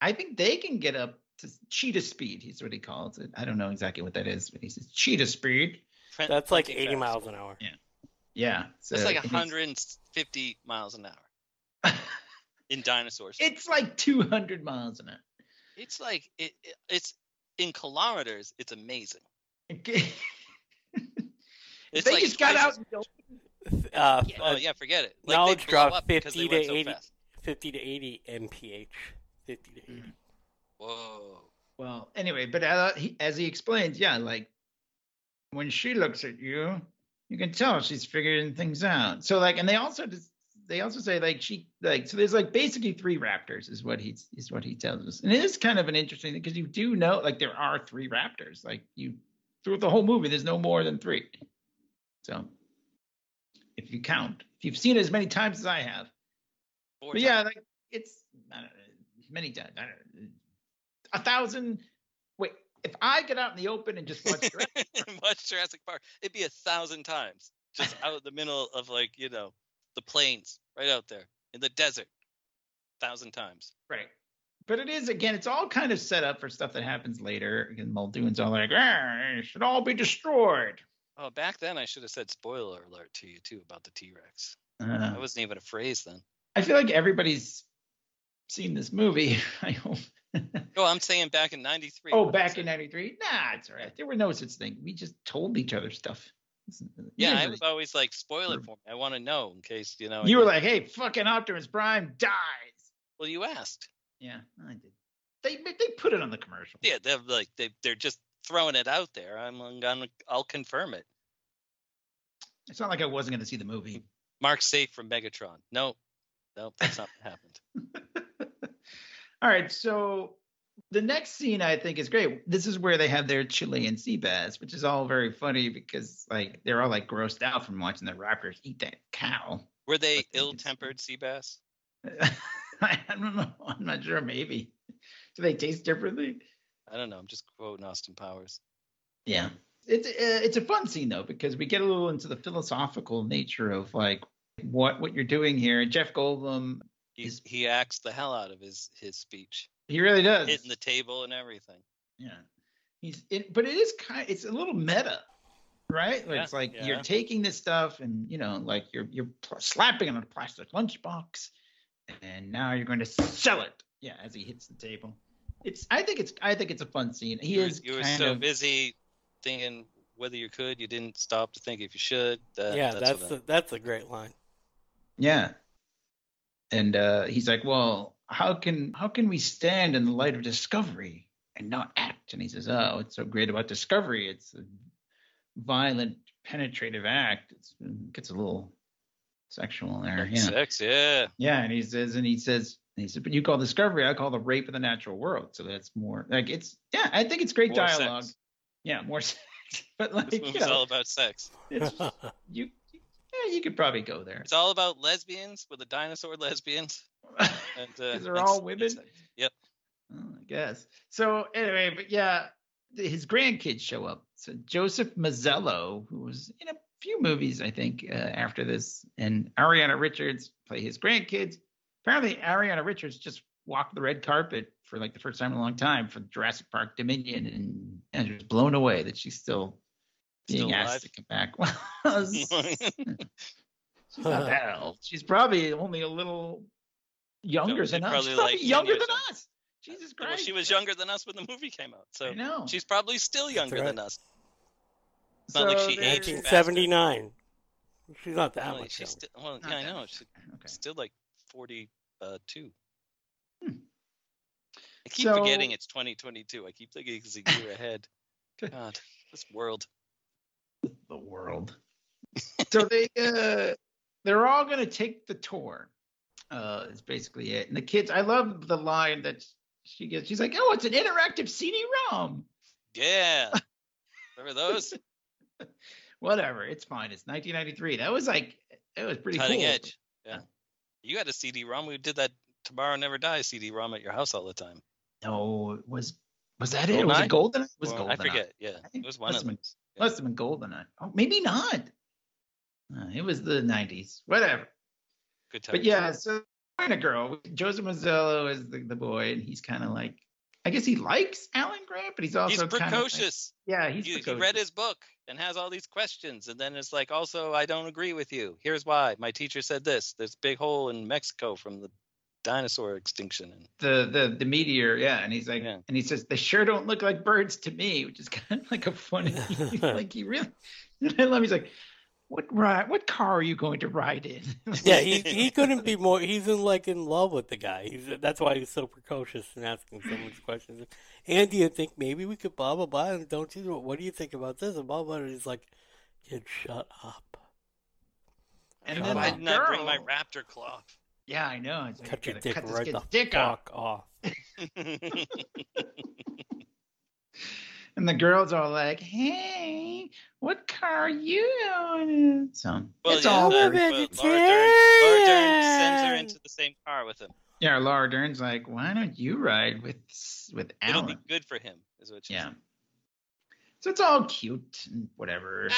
I think they can get up to cheetah speed. He's what he calls it. I don't know exactly what that is, but he says cheetah speed. That's like 80 miles an hour. Yeah. So that's like 150 miles an hour. In dinosaurs. It's like 200 miles an hour. It's like it's in kilometers. It's amazing. Okay. It's they like just got out. Forget it. Like knowledge drop 50 to 80 mph. 50 to 80. Whoa. Well, anyway, but as he explains, like when she looks at you, you can tell she's figuring things out. So like, and they also say like so there's like basically 3 raptors is what he tells us. And it is kind of an interesting thing because you do know like there are 3 raptors. Like you throughout the whole movie, there's no more than 3. So if you count, if you've seen it as many times as I have. 4 times. Yeah, like it's many times. 1,000. Wait, if I get out in the open and just watch Jurassic Park, it'd be 1,000 times just out in the middle of like, the plains right out there in the desert 1,000 times. Right. But it is, again, it's all kind of set up for stuff that happens later. And Muldoon's all like, it should all be destroyed. Oh, back then I should have said spoiler alert to you, too, about the T-Rex. That wasn't even a phrase then. I feel like everybody's seen this movie, I hope. No, I'm saying back in 93. Oh, back in 93? Nah, it's all right. There were no such thing. We just told each other stuff. Yeah, I was always like, spoiler for me. I want to know in case, You were like, hey, fucking Optimus Prime dies. Well, you asked. Yeah, I did. They put it on the commercial. Yeah, they're like they're just throwing it out there. I'll confirm it. It's not like I wasn't going to see the movie. Mark Safe from Megatron. No, that's not what happened. All right, so the next scene I think is great. This is where they have their Chilean sea bass, which is all very funny because like they're all like grossed out from watching the raptors eat that cow. Were they ill-tempered sea bass? I don't know. I'm not sure. Maybe. Do they taste differently? I don't know. I'm just quoting Austin Powers. Yeah. It's a fun scene, though, because we get a little into the philosophical nature of, like, what you're doing here. And Jeff Goldblum... He acts the hell out of his speech. He really does. Hitting the table and everything. Yeah. But it is kind of, it's a little meta, right? Like, yeah, it's like you're taking this stuff and, you know, like you're slapping it on a plastic lunchbox and now you're going to sell it. Yeah, as he hits the table. I think it's a fun scene. You were so busy thinking whether you could, you didn't stop to think if you should. That's a great line. Yeah. And he's like, well, how can we stand in the light of discovery and not act? And he says, oh, it's so great about discovery. It's a violent, penetrative act. It gets a little sexual there. Yeah. Sex, yeah. Yeah, and he said, but you call discovery, I call the rape of the natural world. So that's more like I think it's great more dialogue. Sex. Yeah, more sex. But like, it's all about sex. It's just, you could probably go there. It's all about lesbians with the dinosaur lesbians. And they're all women. Yep. Oh, I guess. So anyway, but yeah, his grandkids show up. So Joseph Mazzello, who was in a few movies, I think, after this, and Ariana Richards play his grandkids. Apparently, Ariana Richards just walked the red carpet for like the first time in a long time for Jurassic Park Dominion, and she was blown away that she's still being asked to come back. Well, she's not that old. She's probably only a little younger than us. She's probably like younger than us. Jesus Christ! Well, she was younger than us when the movie came out, so I know. She's probably still younger than us. It's not like she aged. 1979. She's not that much. I know. She's still like 42. I keep forgetting it's 2022. I keep thinking it's a year ahead. God, this world. The world. So they're all going to take the tour. It's basically it. And the kids, I love the line that she gets. She's like, oh, it's an interactive CD-ROM. Yeah. Remember those? Whatever. It's fine. It's 1993. That was pretty cutting cool. Edge. Yeah. You had a CD-ROM. We did that Tomorrow Never Dies CD-ROM at your house all the time. No, it was that it? Was it Goldeneye? It was Goldeneye. I forget. Yeah, it was one of them. Must have been Goldeneye. Oh, maybe not. It was the 90s. Whatever. Good time. But yeah, so kind of girl. Joseph Mazzello is the boy, and he's kind of like, I guess he likes Alan Grant, but he's also precocious. Kind of like, precocious. He read his book and has all these questions, and then it's like, also, I don't agree with you. Here's why. My teacher said this. There's a big hole in Mexico from the dinosaur extinction. The meteor, yeah. And he's like, and he says, they sure don't look like birds to me, which is kind of like a funny, like he really. And I love. He's like, what car are you going to ride in? Yeah, he couldn't be more. He's in love with the guy. That's why he's so precocious and asking so much questions. And do you think maybe we could blah blah blah? And don't you? What do you think about this? And blah blah. And he's like, kid, shut up. And then I did not bring my raptor claw. Yeah, I know. It's like, cut your dick right the dick off. And the girls are like, "Hey, what car are you on?" So it's all Laura Dern sends her into the same car with him. Yeah, Laura Dern's like, "Why don't you ride with Alan? It'll be good for him," is what she said. So it's all cute and whatever.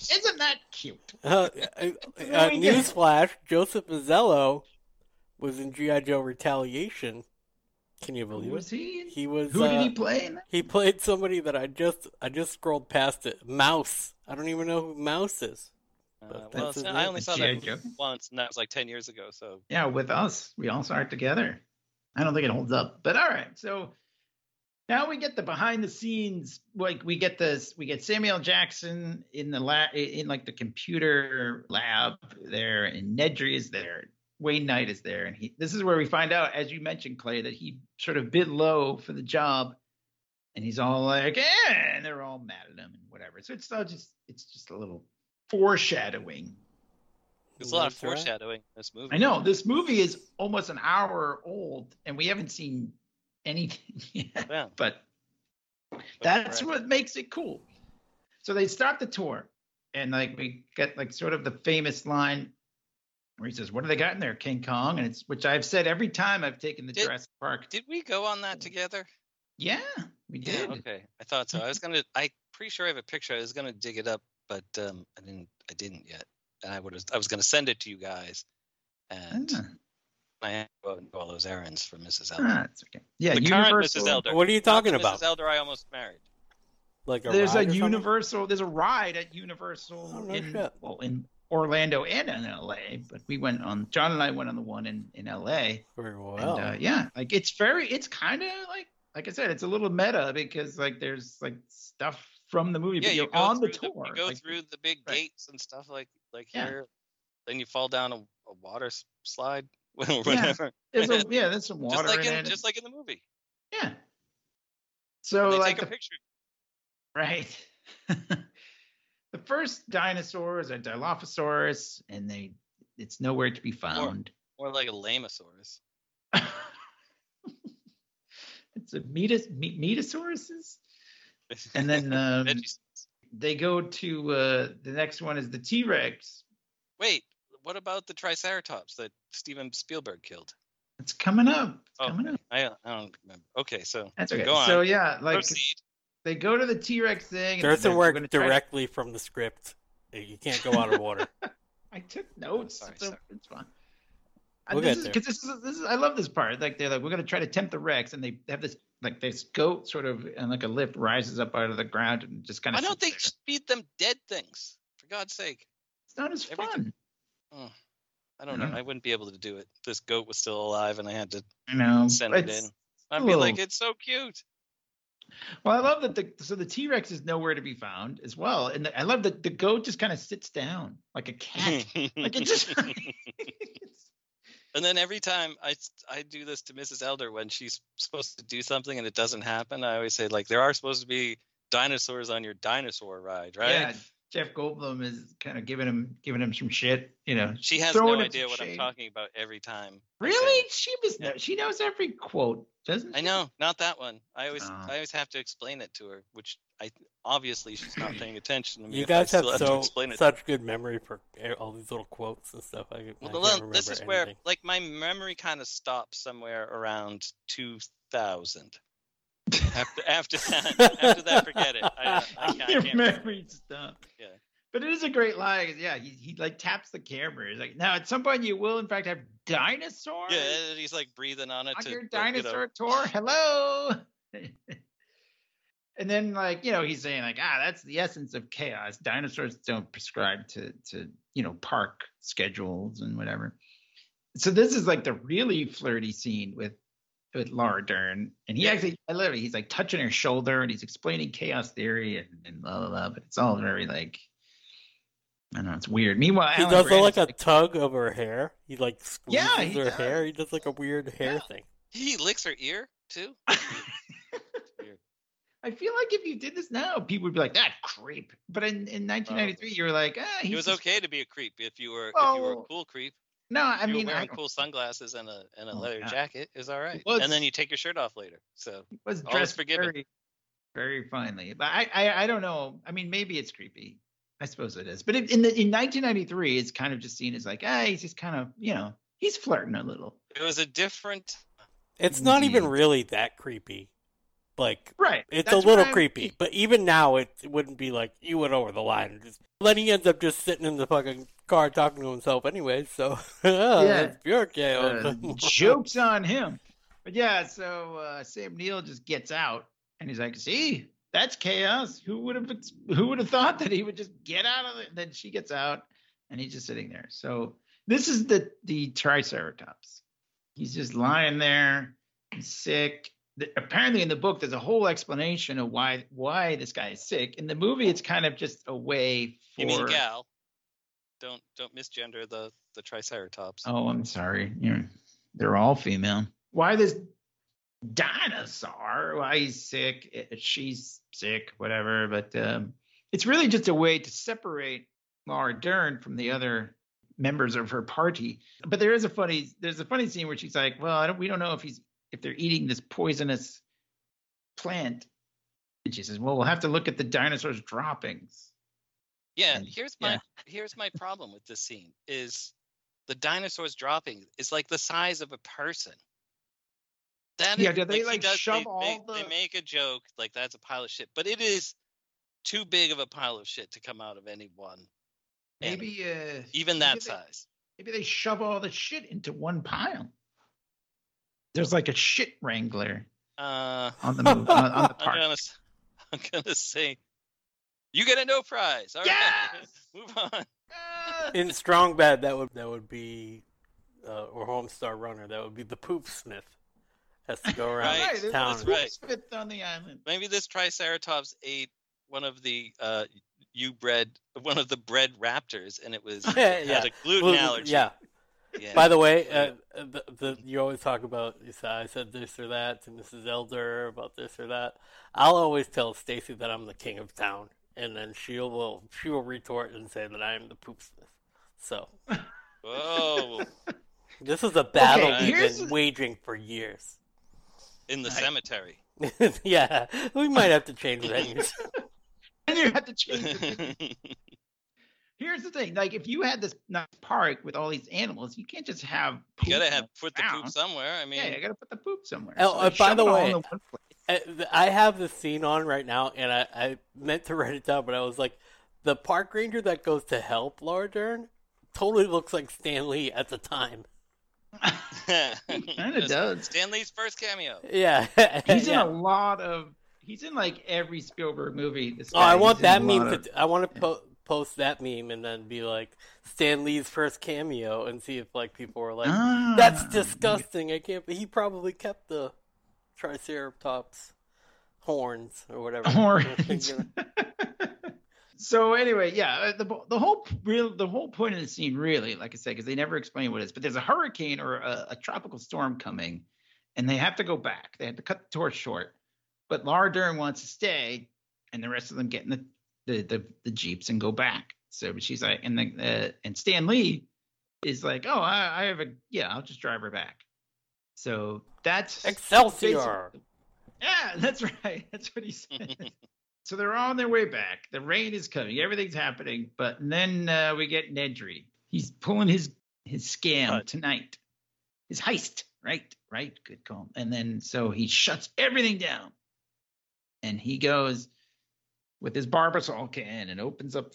Isn't that cute? Newsflash: Joseph Mazzello was in G.I. Joe Retaliation. Can you believe it? Was he? He was. Who did he play in that? He played somebody that I just scrolled past it. Mouse. I don't even know who Mouse is. I only saw that once, and that was like 10 years ago. So yeah, with us, we all saw it together. I don't think it holds up, but all right. So now we get the behind the scenes. Like we get Samuel L. Jackson in the in the computer lab there, and Nedry is there. Wayne Knight is there, and this is where we find out, as you mentioned, Clay, that he sort of bid low for the job, and he's all like, and they're all mad at him and whatever. So it's just a little foreshadowing. There's a lot of foreshadowing in this movie. I know. This movie is almost an hour old, and we haven't seen anything yet. Yeah. But that's correct. What makes it cool. So they start the tour, and like we get like sort of the famous line where he says, "What do they got in there, King Kong?" And it's which I've said every time I've taken the Jurassic Park. Did we go on that together? Yeah, we did. Yeah, okay, I thought so. I'm pretty sure I have a picture. I was gonna dig it up, but I didn't yet. And I was gonna send it to you guys, and I had to go and do all those errands for Mrs. Elder. Ah, that's okay. Yeah, the Universal. Current Mrs. Elder. What are you talking about? Mrs. Elder, I almost married. Like there's a ride at Universal in Orlando and in LA, but John and I went on the one in LA. Very well. And, it's kind of like I said, it's a little meta because like there's like stuff from the movie, but you're on the tour. You go through the big gates and stuff like here, then you fall down a water slide or whatever. Yeah, there's some water in it. Just like in the movie. Yeah. So they take a picture. Right. The first dinosaur is a Dilophosaurus, and it's nowhere to be found. Or like a Lamosaurus. It's a Metosauruses. And then they go to the next one is the T-Rex. Wait, what about the Triceratops that Steven Spielberg killed? It's coming up. I don't remember. Okay, so that's okay. Go on. So yeah, proceed. They go to the T-Rex thing. There's some work directly from the script. You can't go out of water. I took notes. Oh, sorry. It's fine. I love this part. Like they're like, we're going to try to tempt the Rex, and they have this like this goat sort of and like a lip rises up out of the ground and just kind of. Why don't they feed them dead things? For God's sake, it's not as fun. Oh, I don't know. I wouldn't be able to do it. This goat was still alive, and I had to send it in. I'd be like, it's so cute. Well, I love that the T-Rex is nowhere to be found as well. And I love that the goat just kind of sits down like a cat. Like it just And then every time I do this to Mrs. Elder when she's supposed to do something and it doesn't happen, I always say, like, there are supposed to be dinosaurs on your dinosaur ride, right? Yeah, Jeff Goldblum is kind of giving him some shit, you know. She has no idea what I'm talking about every time. Really? She knows every quote. Doesn't she? I know, not that one. I always have to explain it to her, which obviously she's not paying attention to me. You guys have such good memory for all these little quotes and stuff. This is anything. Where like my memory kind of stops somewhere around 2000. After that, forget it. Your memory stops. Yeah. But it is a great line. Yeah, he like taps the camera. He's like, now at some point you will in fact have dinosaurs. Yeah, he's like breathing on it. On your dinosaur tour, hello. And then like, you know, he's saying like, that's the essence of chaos. Dinosaurs don't prescribe to you know, park schedules and whatever. So this is like the really flirty scene with Laura Dern. And he actually, I love it. He's like touching her shoulder and he's explaining chaos theory and blah, blah, blah. But it's all very like, I know, it's weird. Meanwhile, he does like a tug of her hair. He like squeezes her hair. He does like a weird hair thing. He licks her ear too. I feel like if you did this now, people would be like, "That creep." But in 1993, you were like, it was okay to be a creep if you were a cool creep. No, I mean, wearing cool sunglasses and a leather jacket is all right. And then you take your shirt off later. So it was dressed very, very finely. But I don't know. I mean, maybe it's creepy. I suppose it is, but in 1993, it's kind of just seen as like, he's just kind of, you know, he's flirting a little. It was a different. It's not even really that creepy, like right. It's a little creepy, but even now it wouldn't be like you went over the line. Then he ends up just sitting in the fucking car talking to himself, anyway. So joke's on him. But yeah, so Sam Neill just gets out, and he's like, see. That's chaos. Who would have thought that he would just get out of it? Then she gets out, and he's just sitting there. So this is the Triceratops. He's just lying there. He's sick. Apparently, in the book, there's a whole explanation of why this guy is sick. In the movie, it's kind of just a way for. You mean Gal? Don't misgender the Triceratops. Oh, I'm sorry. They're all female. Why this? Dinosaur, why he's sick, she's sick, whatever, but it's really just a way to separate Laura Dern from the other members of her party. But there is a funny scene where she's like, well, we don't know if they're eating this poisonous plant. And she says, well, we'll have to look at the dinosaurs' droppings. Yeah, here's my problem with this scene is the dinosaurs' droppings is like the size of a person. That is, do they they make a joke like that's a pile of shit, but it is too big of a pile of shit to come out of any one. Maybe even that size. Maybe they shove all the shit into one pile. There's like a shit wrangler on the move, on the park. I'm gonna say, you get a no prize. All right, move on. In Strong Bad, that would be, or Homestar Runner, that would be the poop sniff. Has to go around town. That's right. On the island. Maybe this Triceratops ate one of the bread raptors, and it was had a gluten allergy. Yeah. Yeah. By the way, you always talk about. I said this or that to Mrs. Elder about this or that. I'll always tell Stacy that I'm the king of town, and then she will retort and say that I am the poopsmith. So. Whoa. This is a battle we've been waging for years. In the cemetery. Yeah, we might have to change venues. And you have to change it. Here's the thing: like, if you had this nice park with all these animals, you can't just have. You gotta put the poop somewhere. I mean, yeah, you gotta put the poop somewhere. Oh, so by the way, I have this scene on right now, and I meant to write it down, but I was like, the park ranger that goes to help Laura Dern totally looks like Stan Lee at the time. Kind of does. Stan Lee's first cameo. Yeah, he's in a lot of. He's in like every Spielberg movie. I want that meme. I want to post that meme and then be like Stan Lee's first cameo and see if like people are like, that's disgusting. I can't. He probably kept the Triceratops horns or whatever. Horns. So anyway, yeah, the whole point of the scene, really, like I said, because they never explain what it is, but there's a hurricane or a tropical storm coming, and they have to go back. They have to cut the tour short, but Laura Dern wants to stay, and the rest of them get in the jeeps and go back. So but she's like, and Stan Lee is like, oh, I'll just drive her back. So that's Excelsior. Yeah, that's right. That's what he said. So they're on their way back. The rain is coming. Everything's happening. But then we get Nedry. He's pulling his scam tonight. His heist. Right. Good call. And then so he shuts everything down. And he goes with his Barbasol can and opens up,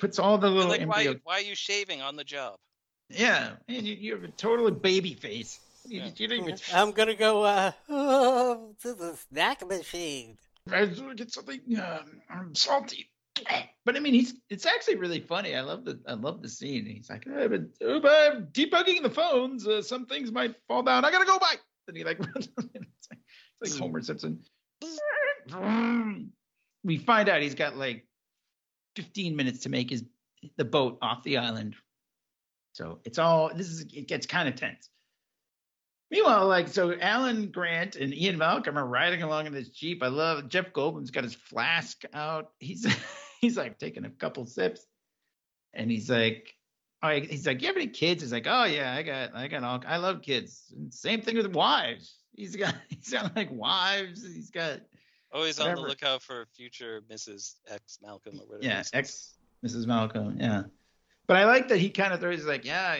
puts all the little embryo. Why are you shaving on the job? Yeah. And you have a totally baby face. Yeah. I'm going to go to the snack machine. I was going to get something salty. But I mean, it's actually really funny. I love the scene. He's like, I've been debugging the phones. Some things might fall down. I got to go by. And he like runs. It's like Homer Simpson. We find out he's got like 15 minutes to make the boat off the island. So it gets kind of tense. Meanwhile, so Alan Grant and Ian Malcolm are riding along in this Jeep. I love Jeff Goldblum's got his flask out. He's like taking a couple sips. And he's like, you have any kids? He's like, oh yeah, I love kids. And same thing with wives. He's got like wives. He's got always on the lookout for future Mrs. X Malcolm or whatever. Yeah, X Mrs. Malcolm, yeah. But I like that he kind of throws like, yeah,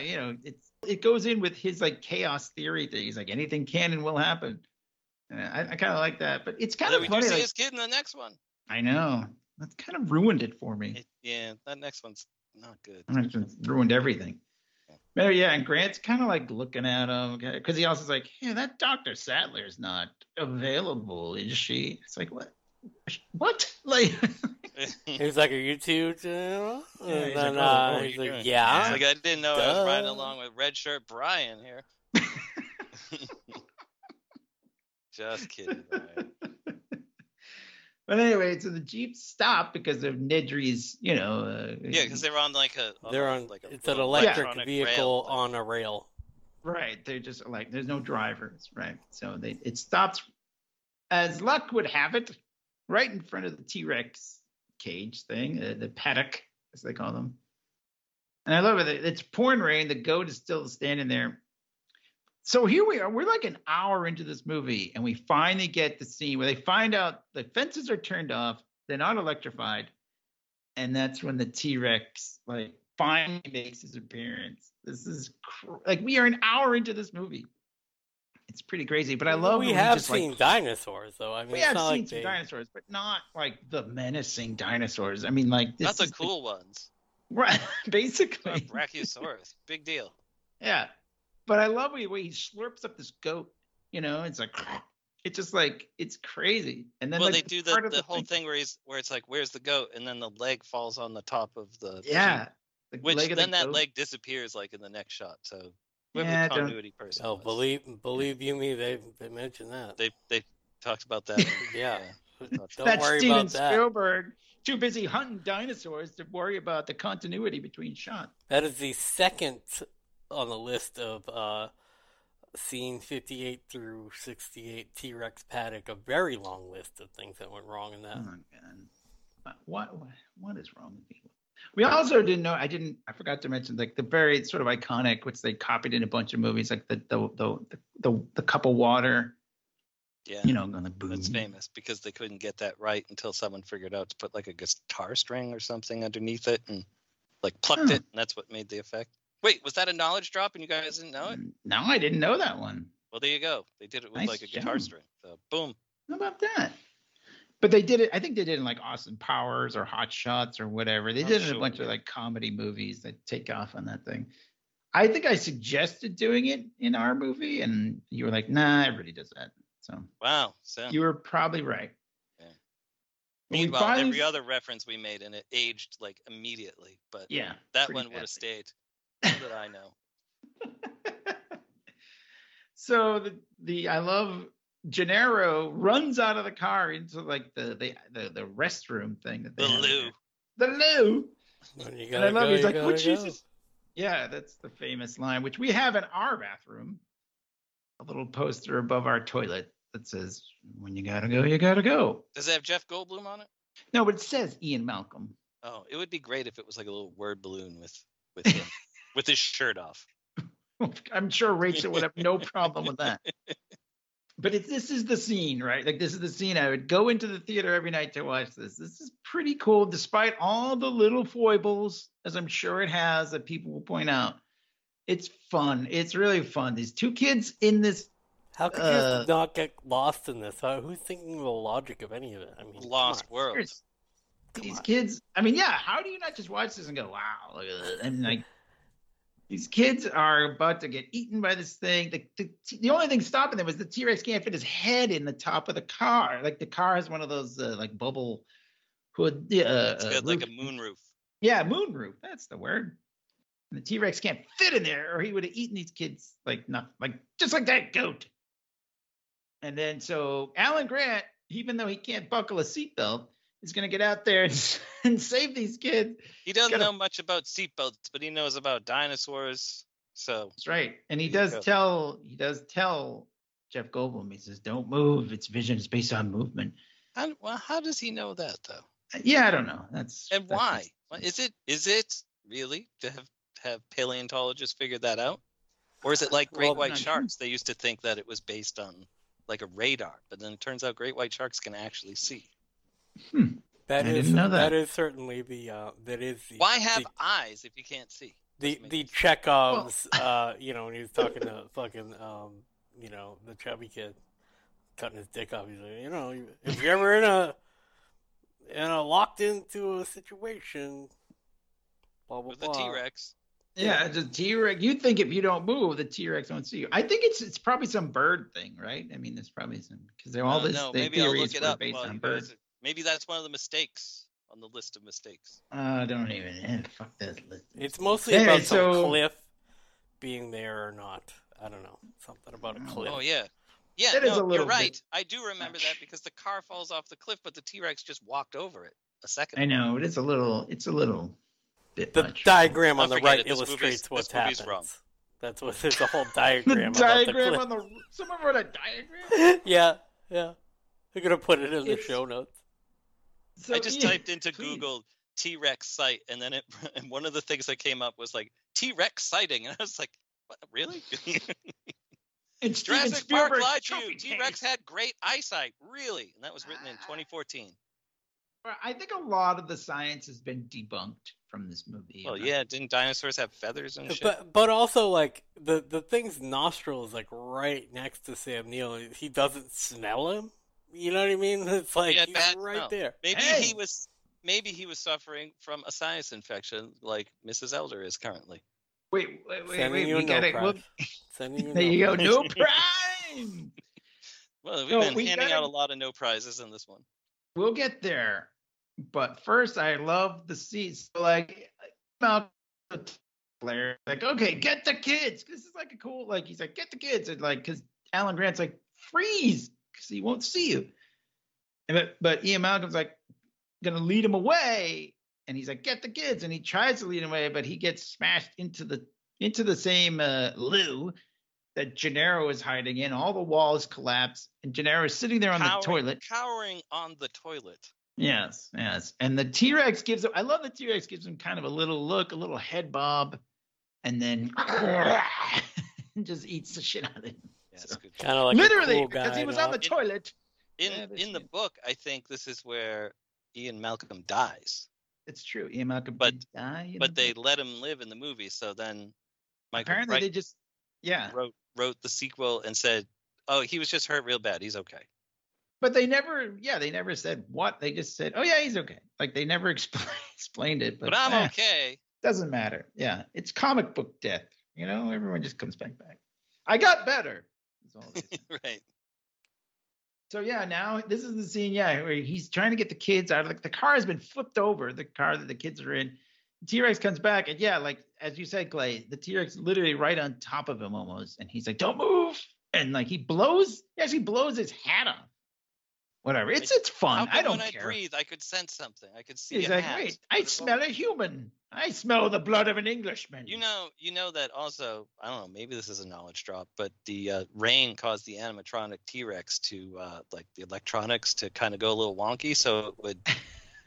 it goes in with his like chaos theory thing. He's like, anything can and will happen. And I kind of like that, but it's kind of funny. We do see his kid in the next one. I know. That kind of ruined it for me. That next one's not good. Ruined everything. Yeah. But yeah, and Grant's kind of like looking at him because he also is like, hey, that Dr. Sattler's not available, is she? It's like, what? What? Like, he was like, are you two? Yeah, he's like, yeah. He's like, I didn't know I was riding along with Red Shirt Brian here. Just kidding, Brian. But anyway, so the Jeep stopped because of Nedry's, yeah, because they were on like it's an electric vehicle on a rail. Right. They're just like, there's no drivers. Right. So it stops as luck would have it. Right in front of the T-Rex cage thing, the paddock as they call them. And I love it. It's pouring rain. The goat is still standing there. So here we are. We're like an hour into this movie, and we finally get the scene where they find out the fences are turned off. They're not electrified. And that's when the T-Rex like finally makes his appearance. This is like we are an hour into this movie. It's pretty crazy, but I love. We have just, seen like, dinosaurs, though. I mean, we have seen like some dinosaurs, but not like the menacing dinosaurs. I mean, like this not the cool ones, right? Basically, Brachiosaurus, big deal. Yeah, but I love the way he slurps up this goat. You know, it's like it's just like it's crazy. And then well, like, they do the whole thing where he's where it's like, where's the goat? And then the leg falls on the top of the yeah, the which leg then the that goat. Leg disappears like in the next shot. So. Yeah, continuity person. Oh, believe you me, they mentioned that. They talked about that. Yeah. Don't that's worry Steven about that. Spielberg too busy hunting dinosaurs to worry about the continuity between shots. That is the second on the list of scene 58 through 68 T-Rex paddock. A very long list of things that went wrong in that. Oh my God. What is wrong with people? We also didn't know. I forgot to mention like the very sort of iconic, which they copied in a bunch of movies, like the cup of water. Yeah, you know, on the boom. That's famous because they couldn't get that right until someone figured out to put like a guitar string or something underneath it and like plucked it, and that's what made the effect. Wait, was that a knowledge drop and you guys didn't know it? No, I didn't know that one. Well, there you go. They did it with nice like a guitar string. So boom. How about that? But they did it. I think they did it in like Austin Powers or Hot Shots or whatever. They did it in a bunch of like comedy movies that take off on that thing. I think I suggested doing it in our movie, and you were like, "Nah, everybody does that." So wow, so you were probably right. Yeah. Meanwhile, every other reference we made in it aged like immediately, but yeah, that one would have stayed. That I know. So the I love. Gennaro runs out of the car into like the restroom thing that they the loo. You gotta and I love go, it. He's like, "What Jesus?" Yeah, that's the famous line, which we have in our bathroom. A little poster above our toilet that says, "When you gotta go, you gotta go." Does it have Jeff Goldblum on it? No, but it says Ian Malcolm. Oh, it would be great if it was like a little word balloon with him with his shirt off. I'm sure Rachel would have no problem with that. But this is the scene, right? Like this is the scene. I would go into the theater every night to watch this. This is pretty cool, despite all the little foibles, as I'm sure it has, that people will point out. It's fun. It's really fun. These two kids in this. How could you not get lost in this? Who's thinking of the logic of any of it? I mean, Lost World. These kids. I mean, yeah. How do you not just watch this and go, "Wow, look at that"? I mean, like. These kids are about to get eaten by this thing. The only thing stopping them is the T-Rex can't fit his head in the top of the car. Like the car has one of those like bubble hood. It's got like a moonroof. Yeah, moonroof. That's the word. And the T-Rex can't fit in there, or he would have eaten these kids like nothing, like just like that goat. And then so Alan Grant, even though he can't buckle a seatbelt, he's going to get out there and save these kids. He doesn't know much about seatbelts, but he knows about dinosaurs. So that's right. And he does tell Jeff Goldblum, he says, "Don't move. Its vision is based on movement." How does he know that, though? Yeah, I don't know. That's why? Is it really to have paleontologists figure that out? Or is it like great white sharks? They used to think that it was based on like a radar, but then it turns out great white sharks can actually see. That is certainly the that is the, why have the, eyes if you can't see the Chekhov's you know when he was talking to fucking you know the chubby kid cutting his dick off, he's like, you know, if you're ever in a locked into a situation blah blah with blah. The T-Rex. Yeah, it's a T-Rex. You'd think if you don't move, the T-Rex won't see you. I think it's probably some bird thing, right? I mean, there's probably some because they're all this. No, maybe I'll look it up. Based on birds. Maybe that's one of the mistakes on the list of mistakes. Don't even fuck that list. It's mostly about some cliff being there or not. I don't know, something about a cliff. Oh yeah, yeah. That is a little you're right. Bit... I do remember that because the car falls off the cliff, but the T-Rex just walked over it a second. I know, but it's a little. The much. Diagram don't on the right illustrates what's happened. That's what there's a whole diagram. The diagram the on the someone wrote a diagram. Yeah. We're gonna put it in the show notes. So, I just typed into Google T-Rex site, and then and one of the things that came up was like T-Rex sighting, and I was like, what, really? It's Jurassic Spielberg Park lied to you. T-Rex had great eyesight, really, and that was written in 2014. I think a lot of the science has been debunked from this movie. Well, yeah, didn't dinosaurs have feathers and shit? But also, like, the thing's nostril is, like, right next to Sam Neill. He doesn't smell him? You know what I mean? It's like, yeah, he's right there. Maybe he was suffering from a sinus infection like Mrs. Elder is currently. Wait, we got it. There you go, no prize! Well, we've been handing out a lot of no prizes in this one. We'll get there, but first, I love the seats. Like, Claire, like, okay, get the kids. This is like a cool, like, he's like, get the kids, and like, because Alan Grant's like, freeze, because he won't see you. And but Ian Malcolm's like, gonna lead him away, and he's like, get the kids, and he tries to lead him away, but he gets smashed into the same loo that Gennaro is hiding in. All the walls collapse, and Gennaro is sitting there on the toilet. Cowering on the toilet. Yes. And the T-Rex gives him, I love the T-Rex gives him kind of a little look, a little head bob, and then just eats the shit out of him. Yeah, so, kind of like literally, cool guy, because he was on the toilet. In the book, I think this is where Ian Malcolm dies. It's true. Ian Malcolm did die. But they let him live in the movie, so then Michael Crichton apparently wrote the sequel and said, oh, he was just hurt real bad, he's okay. But they never said what. They just said, oh yeah, he's okay. Like, they never explained it. But I'm okay. Doesn't matter. Yeah, it's comic book death. You know, everyone just comes back. I got better. That's all it is. Right. So yeah, now this is the scene, where he's trying to get the kids out of the car has been flipped over, the car that the kids are in. T-Rex comes back, and like as you said, Clay, the T-Rex literally right on top of him almost, and he's like, don't move, and like he actually blows his hat off. Whatever, it's fun. I don't care. When I breathe, I could sense something. I could see. He's like, wait, I smell a human. I smell the blood of an Englishman. You know that also. I don't know. Maybe this is a knowledge drop, but the rain caused the animatronic T-Rex to like the electronics to kind of go a little wonky, so it would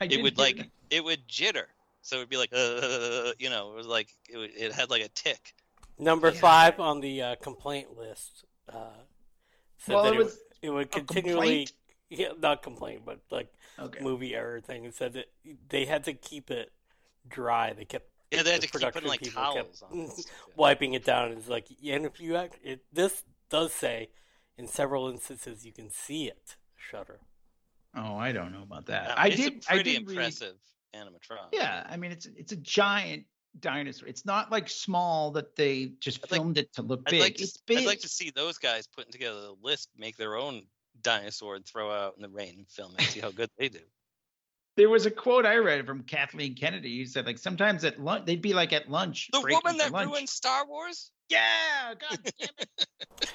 it would jitter. So it'd be like, it was like it had like a tick. Number 5 on the complaint list. It would continually not complain, but like movie error thing. It said that they had to keep it dry. They kept they had to keep putting like towels on it, wiping it down. It's like, and if you this does say in several instances you can see it shudder. Oh, I don't know about that. It's pretty impressive. Animatronic. Yeah, I mean it's a giant dinosaur. It's not like small that they just filmed it to look big. It's big. I'd like to see those guys putting together a list, make their own dinosaur, and throw out in the rain and film it. See how good they do. There was a quote I read from Kathleen Kennedy who said, like, sometimes at lunch they'd be like at lunch. The woman that ruined Star Wars. Yeah, god damn it.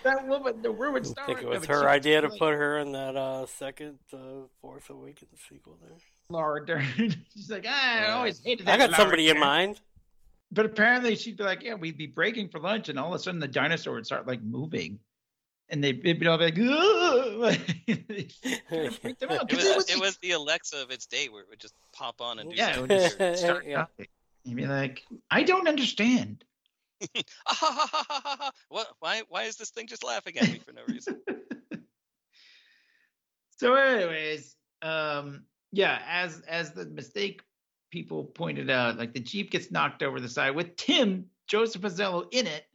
That woman that ruined Star Wars. I think it was her idea to put her in that second Force Awakens sequel there. Laura Dern. She's like, I always hated that. I got Laura somebody Dern in mind. But apparently she'd be like, yeah, we'd be breaking for lunch, and all of a sudden the dinosaur would start like moving, and they'd be all like, it was the Alexa of its day, where it would just pop on and do something. Yeah, it would just start nothing. You'd be like, I don't understand. What? Why is this thing just laughing at me for no reason? So, anyways, yeah, as the mistake people pointed out, like the Jeep gets knocked over the side with Joseph Mazzello in it,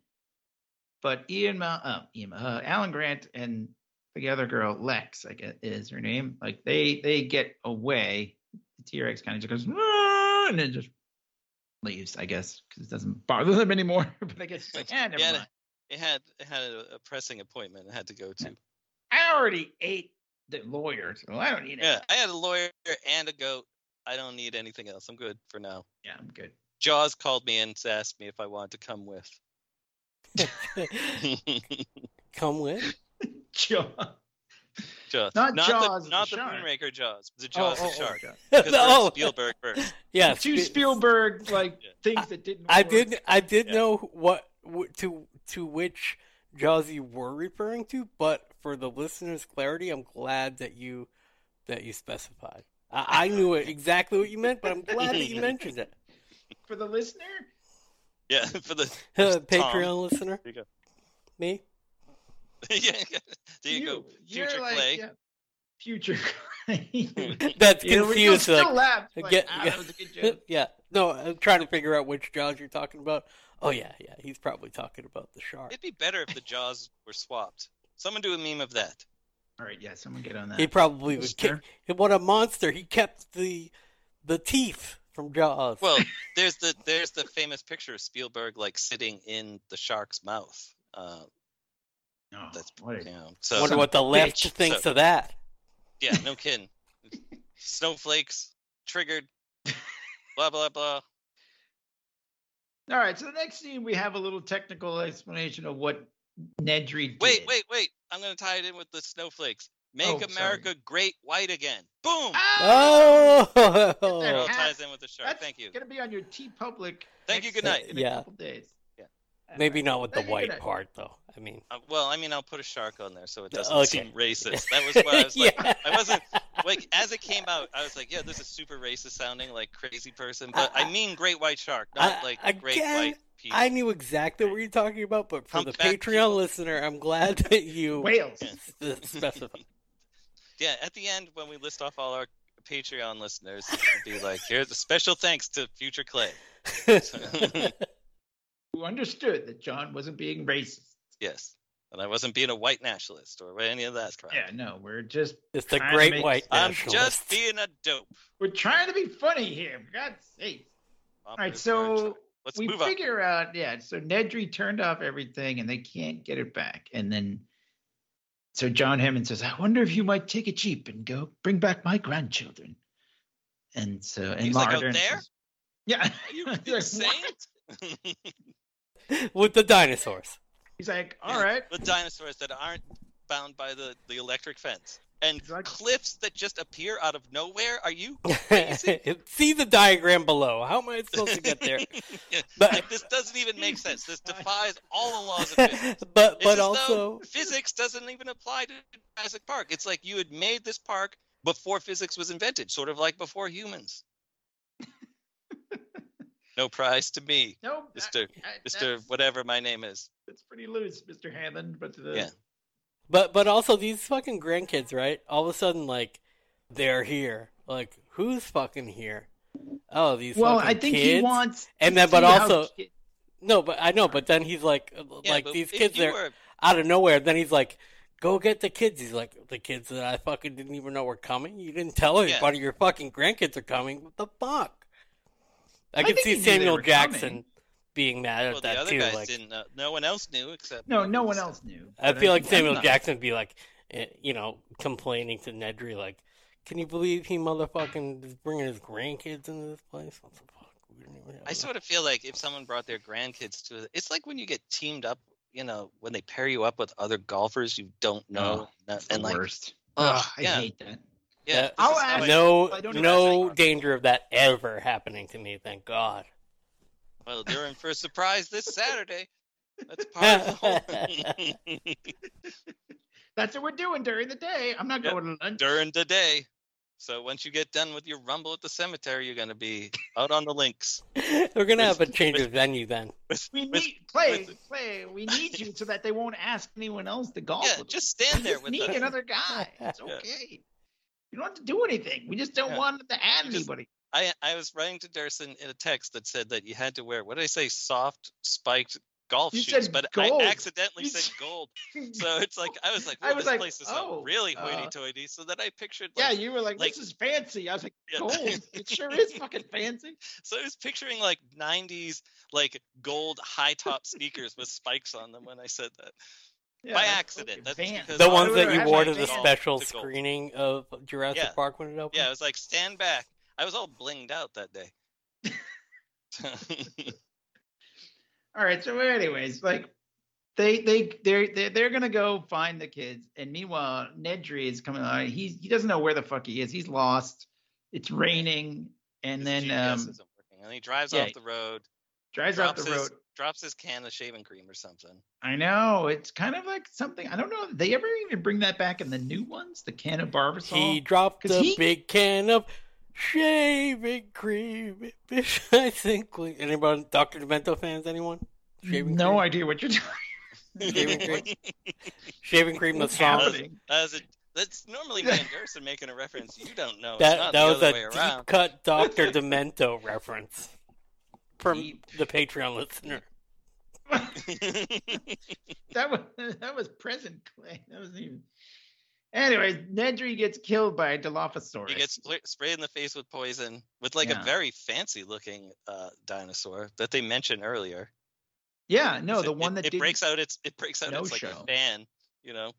but Alan Grant and the other girl, Lex, I guess is her name, like they get away. The T-Rex kind of just goes, and then just leaves, I guess, because it doesn't bother them anymore. But I guess it's like, never mind. It had a pressing appointment it had to go to. I already ate the lawyer, so I don't need it. Yeah, I had a lawyer and a goat. I don't need anything else. I'm good for now. Yeah, I'm good. Jaws called me and asked me if I wanted to come with. Come with? Jaws. Not Jaws. Not the Moonraker Jaws. The Jaws the shark. Because Spielberg first. Yeah, two Spielberg things that didn't. I did know what to which Jaws you were referring to, but for the listeners' clarity, I'm glad that you specified. I knew exactly what you meant, but I'm glad that you mentioned it. For the listener? Yeah, for the Patreon listener. There you go. Me? Yeah, there you go. Future Clay. Yeah. Future Clay. That's confused. Yeah, no, I'm trying to figure out which Jaws you're talking about. Oh, yeah, yeah, he's probably talking about the shark. It'd be better if the Jaws were swapped. Someone do a meme of that. All right, yeah, someone get on that. He probably would kick. What a monster! He kept the teeth from Jaws. Well, there's the famous picture of Spielberg like sitting in the shark's mouth. That's you know, so, wonder what the left thinks of that. Yeah, no kidding. Snowflakes triggered. Blah blah blah. All right, so the next scene we have a little technical explanation of what Nedry did. Wait. I'm going to tie it in with the snowflakes. Make America great white again. Boom! Oh! It all ties in with the shark. Thank you. It's going to be on your T-Public. Thank you, good night. In a couple days. Yeah. Maybe not with the white part, though. I mean. I'll put a shark on there so it doesn't seem racist. That was what I was like. Yeah. I wasn't, like, as it came out, I was like, yeah, this is super racist sounding, like, crazy person. But I mean great white shark, not, like, great white. People. I knew exactly what you're talking about, but for the Patreon listener, I'm glad that you specified. Yeah, at the end, when we list off all our Patreon listeners, it'll be like, here's a special thanks to Future Clay. Who understood that John wasn't being racist. Yes, and I wasn't being a white nationalist or any of that crap. Yeah, no, we're just... It's the great white nationalist. I'm just being a dope. We're trying to be funny here, for God's sake. All right, so... Let's we figure up. Out, yeah, so Nedry turned off everything, and they can't get it back. And then, so John Hammond says, I wonder if you might take a jeep and go bring back my grandchildren. And so, and he's Laura Dern says, yeah. Are you insane? With the dinosaurs. He's like, all right. With dinosaurs that aren't bound by the electric fence. And cliffs that just appear out of nowhere? Are you crazy? See the diagram below. How am I supposed to get there? Yeah. But, like, this doesn't even make sense. This defies all the laws of physics. But also... Physics doesn't even apply to Jurassic Park. It's like you had made this park before physics was invented, sort of like before humans. No prize to me, Mr. whatever my name is. It's pretty loose, Mr. Hammond, but... Yeah. But also these fucking grandkids, right? All of a sudden, like, they're here. Like, who's fucking here? Oh, these fucking kids. I think he wants. And then, but also, But then he's like, these kids are out of nowhere. Then he's like, go get the kids. He's like, the kids that I fucking didn't even know were coming. You didn't tell everybody your fucking grandkids are coming. What the fuck? I can see Samuel Jackson. Coming. Being mad at that too. Guys didn't no one else knew except no one else knew. I feel like Samuel Jackson would be like, you know, complaining to Nedry, like, "Can you believe he motherfucking is bringing his grandkids into this place? What the fuck?" I sort of feel like if someone brought their grandkids to, it's like when you get teamed up, you know, when they pair you up with other golfers you don't know, and like, worst. I hate that. Yeah, I'll ask. No danger of that ever happening to me. Thank God. Well, they're in for a surprise this Saturday. That's powerful. That's what we're doing during the day. I'm not going to lunch. During the day. So once you get done with your rumble at the cemetery, you're going to be out on the links. We're going to have a change of venue then. We need you so that they won't ask anyone else to golf. Yeah, just stand there with us. Need another guy. It's okay. Yeah. You don't have to do anything. We just don't want to add anybody. I was writing to Durson in a text that said that you had to wear, what did I say, soft, spiked golf shoes, but gold. I accidentally said gold. So it's like, I was like, this place is really hoity-toity. So then I pictured like... Yeah, you were like, this is fancy. I was like, gold. It sure is fucking fancy. So I was picturing like 90s, like gold high-top sneakers with spikes on them when I said that. Yeah, by accident. That's the ones that you wore to the special screening of Jurassic Park when it opened? Yeah, it was like, stand back. I was all blinged out that day. All right. So anyways, like they're going to go find the kids. And meanwhile, Nedry is coming out. He doesn't know where the fuck he is. He's lost. It's raining. And his then, GPS isn't working. And he drives off the road. drops his can of shaving cream or something. I know. It's kind of like something. I don't know. Did they ever even bring that back in the new ones? The can of Barbasol? He dropped a big can of shaving cream. I think. Anybody, Dr. Demento fans, anyone? Shaving no cream? Idea what you're doing. Shaving cream. Shaving cream, the song. That's normally Van Dersen making a reference you don't know. That was a deep-cut Dr. Demento reference from the Patreon listener. that was present Clay. That wasn't even. Anyway, Nedry gets killed by a Dilophosaurus. He gets sprayed in the face with poison with a very fancy-looking dinosaur that they mentioned earlier. Yeah, no, the one that breaks out. It breaks out. No, it's like a fan, you know.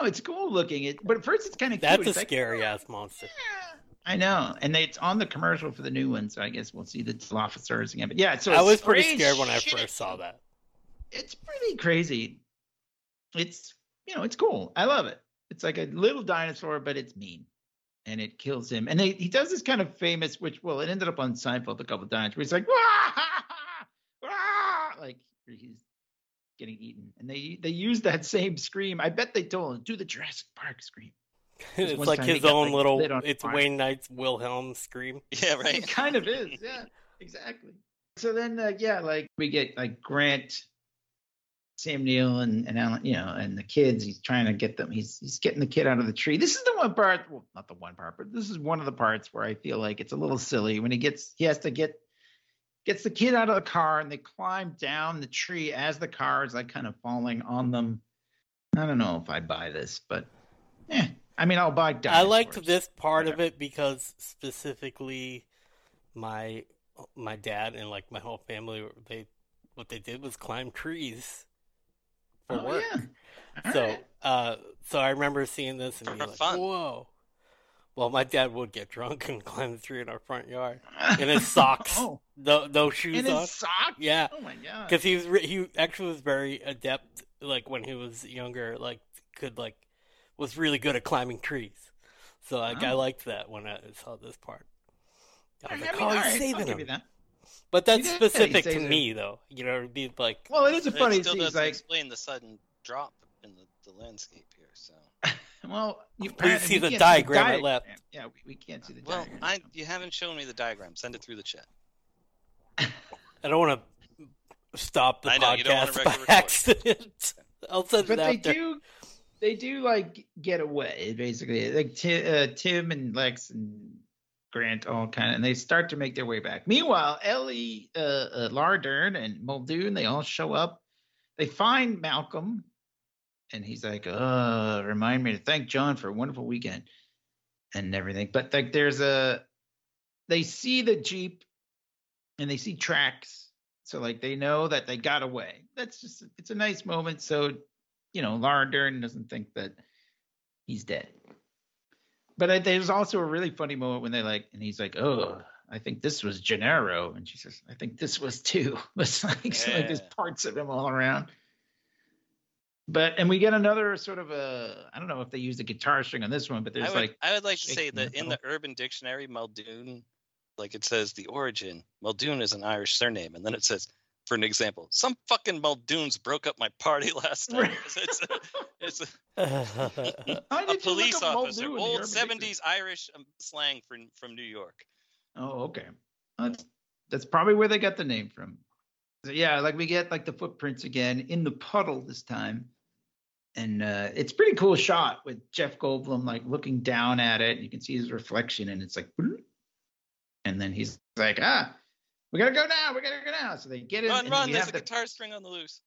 No, it's cool looking. But at first, it's kind of cute. That's a scary-ass monster. Yeah. I know. And it's on the commercial for the new one, so I guess we'll see the Dilophosaurus again. But yeah, so I was pretty scared when I first saw that. It's pretty crazy. It's, it's cool. I love it. It's like a little dinosaur, but it's mean. And it kills him. And he does this kind of famous, it ended up on Seinfeld a couple of times, where he's like, Wah! Like, he's getting eaten. And they use that same scream. I bet they told him, do the Jurassic Park scream. It's like his own little, it's Wayne Knight's Wilhelm scream. Yeah, right. It kind of is. Yeah, exactly. So then, we get Grant, Sam Neill, and Alan, and the kids. He's trying to get them. He's getting the kid out of the tree. This is the one part. Well, not the one part, but this is one of the parts where I feel like it's a little silly when he has to get the kid out of the car, and they climb down the tree as the car is kind of falling on them. I don't know if I buy this, but yeah. I mean, I'll buy dinosaurs. I liked this part of it because specifically my dad and my whole family, what they did was climb trees for work. Yeah. So I remember seeing this and being like, fun. Whoa. Well, my dad would get drunk and climb the tree in our front yard in his socks. No shoes on. In his socks? Yeah. Oh, my God. Because he actually was very adept, when he was younger, was really good at climbing trees. So I liked that when I saw this part. I was like, he's saving him. That. But that's specific to me, though. You know, it'd be like... Well, it is a funny thing. It still doesn't explain the sudden drop in the landscape here, so... Well, you see the diagram at left. Yeah, we can't see the diagram. Well, you haven't shown me the diagram. Send it through the chat. I don't want to stop the podcast by accident. I'll send it out there. They do get away, basically. Tim and Lex and Grant all and they start to make their way back. Meanwhile, Ellie, Laura Dern, and Muldoon, they all show up. They find Malcolm, and he's like, remind me to thank John for a wonderful weekend and everything. But they see the Jeep and they see tracks. So they know that they got away. It's a nice moment. So, Laura Dern doesn't think that he's dead. But there's also a really funny moment when and he's like, oh, I think this was Gennaro. And she says, I think this was too. It's there's parts of him all around. But, and we get another sort of I don't know if they used a guitar string on this one, but there's I would like to say that in the Urban Dictionary, Muldoon, it says the origin. Muldoon is an Irish surname. And then it says, for an example, some fucking Muldoons broke up my party last night. It's a police officer, old 70s Irish slang from New York. Oh, okay. That's probably where they got the name from. So, yeah, we get the footprints again in the puddle this time. And it's a pretty cool shot with Jeff Goldblum, looking down at it. And you can see his reflection and it's and then he's like, we got to go now. We got to go now. So they get in. Run. There's a guitar string on the loose.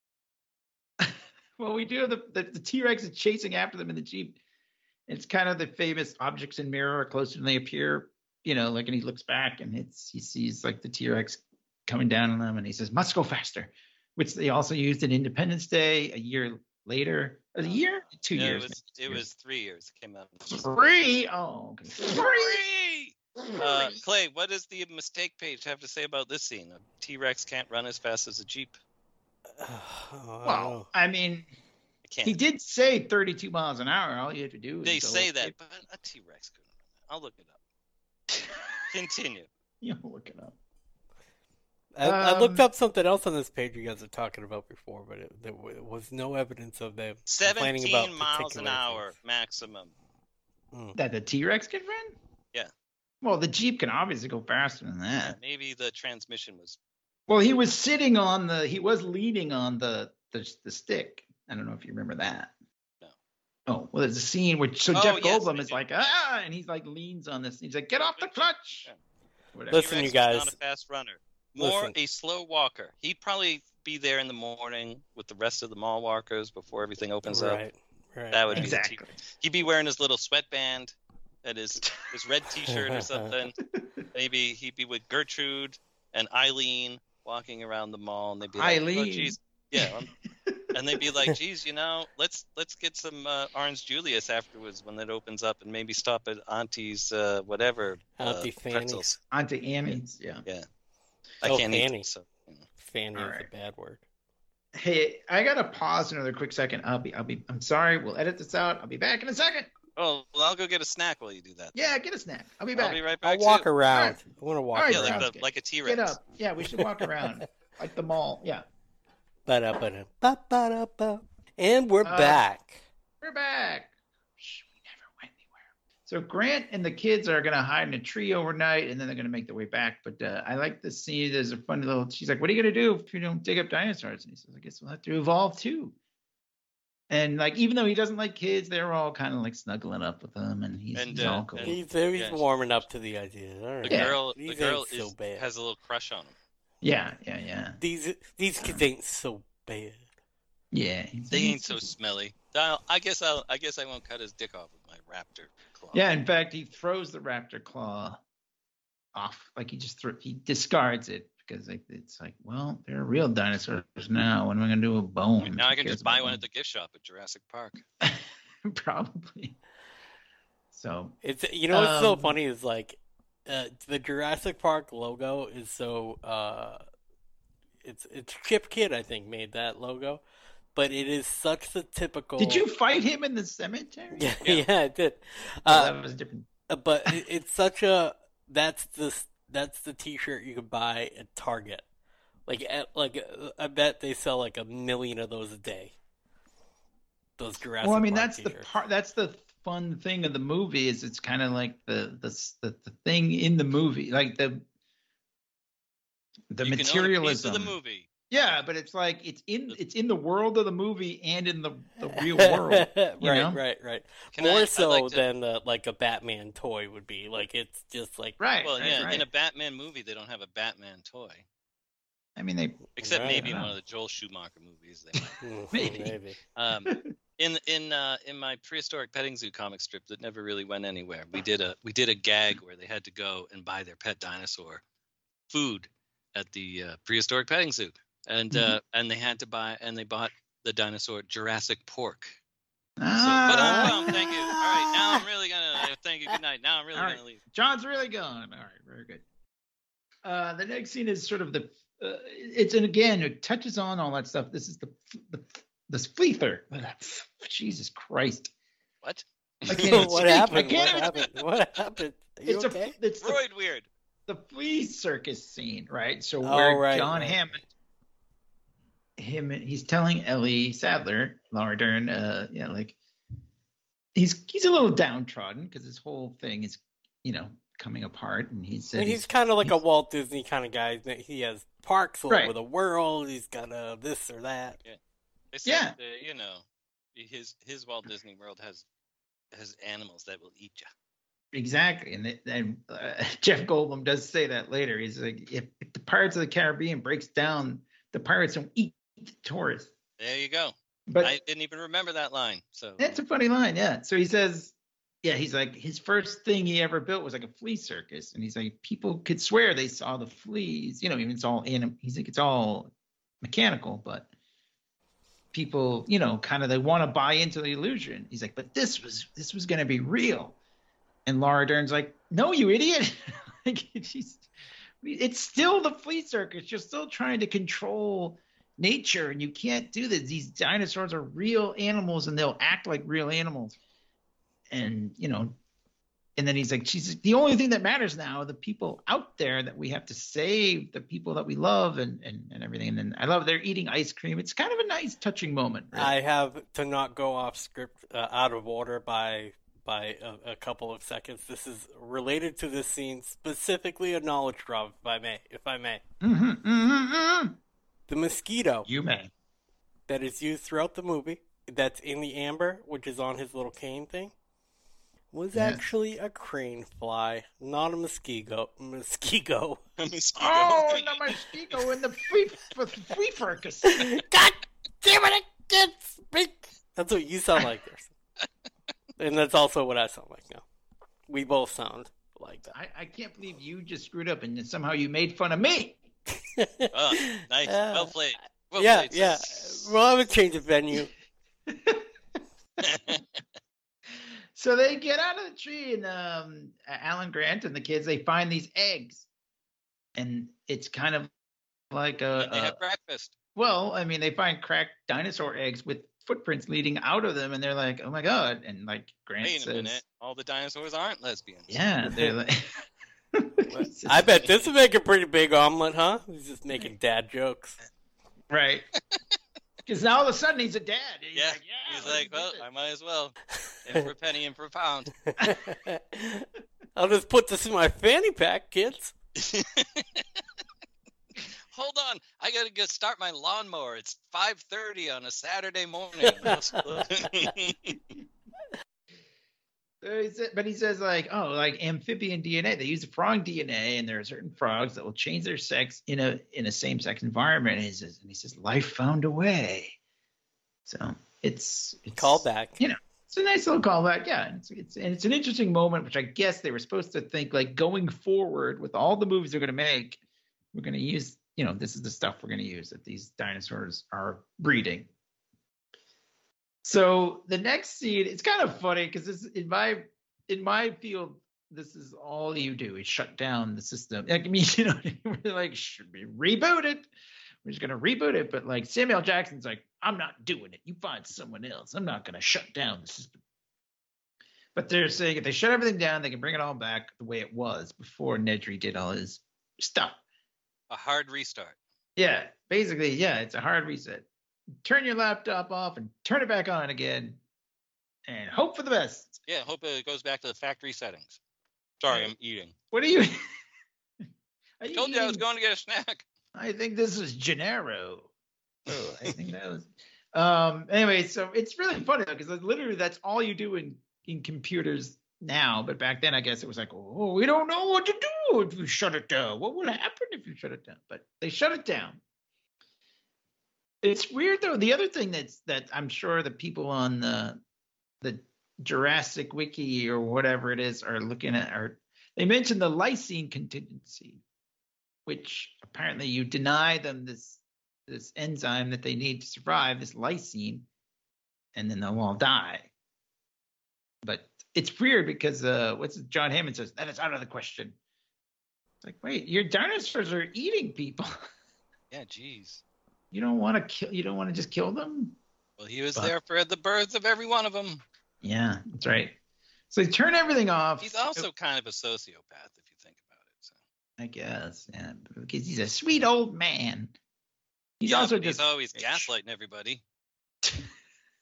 Well, we do have the T-Rex is chasing after them in the Jeep. It's kind of the famous objects in mirror are closer than they appear, and he looks back and he sees the T-Rex coming down on them and he says, must go faster, which they also used in Independence Day a year later. A year? 2 years. It was 3 years. It came out. 3? Oh, okay. 3! Clay, what does the mistake page have to say about this scene? A T-Rex can't run as fast as a Jeep. Well, I mean, he did say 32 miles an hour. All you have to do is... They say that, but a T-Rex couldn't run. I'll look it up. Continue. You'll look it up. I looked up something else on this page you guys were talking about before, but there was no evidence of them complaining about 17 miles an hour maximum. That the T-Rex can run? Yeah. Well, the Jeep can obviously go faster than that. Yeah, maybe the transmission was... Well, he was sitting on the... He was leaning on the stick. I don't know if you remember that. No. Oh, well, there's a scene where... So Jeff Goldblum is like, ah! And he's like, leans on this. He's like, get off the clutch! Yeah. Listen, T-Rex, you guys... not a fast runner. More a slow walker. He'd probably be there in the morning with the rest of the mall walkers before everything opens up. Right. That would be the T-Rex. He'd be wearing his little sweatband and his red T-shirt or something. Maybe he'd be with Gertrude and Eileen walking around the mall, and they'd be like, Eileen. Oh, geez. Yeah, and they'd be like, geez, you know, let's get some Orange Julius afterwards when it opens up, and maybe stop at Auntie's whatever. Auntie Fanny's. Auntie Annie's. Yeah. I can't Fanny. Eat, so. Fanny is a bad word. Hey, I gotta pause another quick second. I'm sorry. We'll edit this out. I'll be back in a second. Oh, well, I'll go get a snack while you do that. Yeah, get a snack. I'll be back. I'll be right back. I'll walk around. Right. I want to walk. Yeah, around. Like a T-Rex. Get up. Yeah, we should walk around like the mall. Yeah. Ba-da-ba-da-ba-ba-da-ba. And we're back. We're back. We never went anywhere. So Grant and the kids are gonna hide in a tree overnight, and then they're gonna make their way back. But I like to see. There's a funny little. She's like, "What are you gonna do if you don't dig up dinosaurs?" And he says, "I guess we'll have to evolve too." And like, even though he doesn't like kids, they're all kind of like snuggling up with him, and he's all cool. He's warming up to the idea. All right. The girl is, so has a little crush on him. Yeah. These kids ain't so bad. Yeah, they ain't so smelly. I guess I won't cut his dick off with my raptor claw. Yeah, in fact, he throws the raptor claw off. Like he discards it. Because it's like, well, they're real dinosaurs now. What am I going to do with bones? Now I can just buy one at the gift shop at Jurassic Park. Probably. So it's what's so funny is like the Jurassic Park logo is so it's Chip Kidd, I think, made that logo, but it is such the typical. Did you fight him in the cemetery? Yeah, I did. That was different. But it's such a That's the T-shirt you could buy at Target. Like I bet they sell like 1 million of those a day. Those Jurassic. Well, I mean, Park that's t-shirts. The part. That's the fun thing of the movie is it's kind of like the thing in the movie, like the you materialism can own a piece of the movie. Yeah, but it's like it's in the world of the movie and in the real world. Right. More so than like a Batman toy would be. Like it's just like in a Batman movie they don't have a Batman toy. I mean they except maybe in one of the Joel Schumacher movies they might. maybe. In my prehistoric petting zoo comic strip that never really went anywhere, we did a gag where they had to go and buy their pet dinosaur food at the prehistoric petting zoo. And they had to buy, and they bought the dinosaur Jurassic Pork. So, but thank you. All right, now I'm really gonna thank you. Good night. Now I'm really gonna leave. John's really gone. All right, very good. The next scene is sort of the. It touches on all that stuff. This is the Fleether. Jesus Christ! What? What happened? Are you okay? It's Freud weird. The flea circus scene, right? So John Hammond. He's telling Ellie Sattler, Laura Dern, like he's a little downtrodden because his whole thing is, coming apart, and he said he's kind of like a Walt Disney kind of guy. He has parks all over the world. He's got a this or that. Yeah, they said that, his Walt Disney World has animals that will eat you. Exactly, and Jeff Goldblum does say that later. He's like, if the Pirates of the Caribbean breaks down, the pirates don't eat the tourists. There you go. But I didn't even remember that line. So that's a funny line, yeah. So he says, he's like, his first thing he ever built was like a flea circus, and he's like, people could swear they saw the fleas. Even it's all animal. He's like, it's all mechanical, but people, kind of they want to buy into the illusion. He's like, but this was going to be real. And Laura Dern's like, no, you idiot. It's still the flea circus. You're still trying to control nature, and you can't do this. These dinosaurs are real animals, and they'll act like real animals. And And then he's like, she's the only thing that matters now are the people out there that we have to save, the people that we love and everything. And then I love they're eating ice cream. It's kind of a nice touching moment. Really. I have to not go off script, out of order by a couple of seconds. This is related to this scene, specifically a knowledge drop, if I may. Mm-hmm, mm-hmm, mm-hmm. The mosquito. You may. That is used throughout the movie. That's in the amber, which is on his little cane thing. Was actually a crane fly, not a mosquito. Oh, the mosquito in the free focus. God damn it, I can't speak. That's what you sound like, and that's also what I sound like now. We both sound like that. I can't believe you just screwed up and somehow you made fun of me. Nice, well played. Well played. Yeah. Well, I would change the venue. So they get out of the tree, and Alan Grant and the kids, they find these eggs, and it's kind of like a. They have breakfast. Well, I mean, they find cracked dinosaur eggs with footprints leading out of them, and they're like, "Oh my god!" And like Grant says, "Wait a minute, all the dinosaurs aren't lesbians." Yeah, they're like. I bet this would make a pretty big omelet, huh? He's just making dad jokes, right? Because now all of a sudden he's a dad. He's he's like, well, I might as well. And for a penny and for a pound. I'll just put this in my fanny pack, kids. Hold on. I got to go start my lawnmower. It's 5:30 on a Saturday morning. But he says, like, oh, like amphibian DNA. They use the frog DNA, and there are certain frogs that will change their sex in a same-sex environment. And he says, life found a way. So it's callback. You know, it's a nice little callback. Yeah, it's an interesting moment, which I guess they were supposed to think, like, going forward with all the movies they're going to make, we're going to use, you know, this is the stuff we're going to use that these dinosaurs are breeding. So the next scene, it's kind of funny because this in my field, this is all you do is shut down the system. I mean, you know, we're like, should we reboot it? We're just gonna reboot it, but like Samuel Jackson's like, I'm not doing it. You find someone else. I'm not gonna shut down the system. But they're saying if they shut everything down, they can bring it all back the way it was before Nedry did all his stuff. A hard restart. Yeah, basically, yeah, it's a hard reset. Turn your laptop off and turn it back on again and hope for the best. Yeah, hope it goes back to the factory settings. Sorry, I'm eating. What are you? I told you I was going to get a snack. I think this is Gennaro. Oh, I think that was. Anyway, so it's really funny though, because literally that's all you do in computers now. But back then, I guess it was like, oh, we don't know what to do if you shut it down. What will happen if you shut it down? But they shut it down. It's weird though. The other thing that I'm sure the people on the Jurassic Wiki or whatever it is are looking at are they mentioned the lysine contingency, which apparently you deny them this enzyme that they need to survive, this lysine, and then they'll all die. But it's weird because John Hammond says that is out of the question. It's like, wait, your dinosaurs are eating people. Yeah, geez. You don't want to just kill them? Well, he was there for the births of every one of them. Yeah, that's right. So they turn everything off. He's also kind of a sociopath, if you think about it. So. I guess, yeah. Because he's a sweet old man. He's always gaslighting everybody.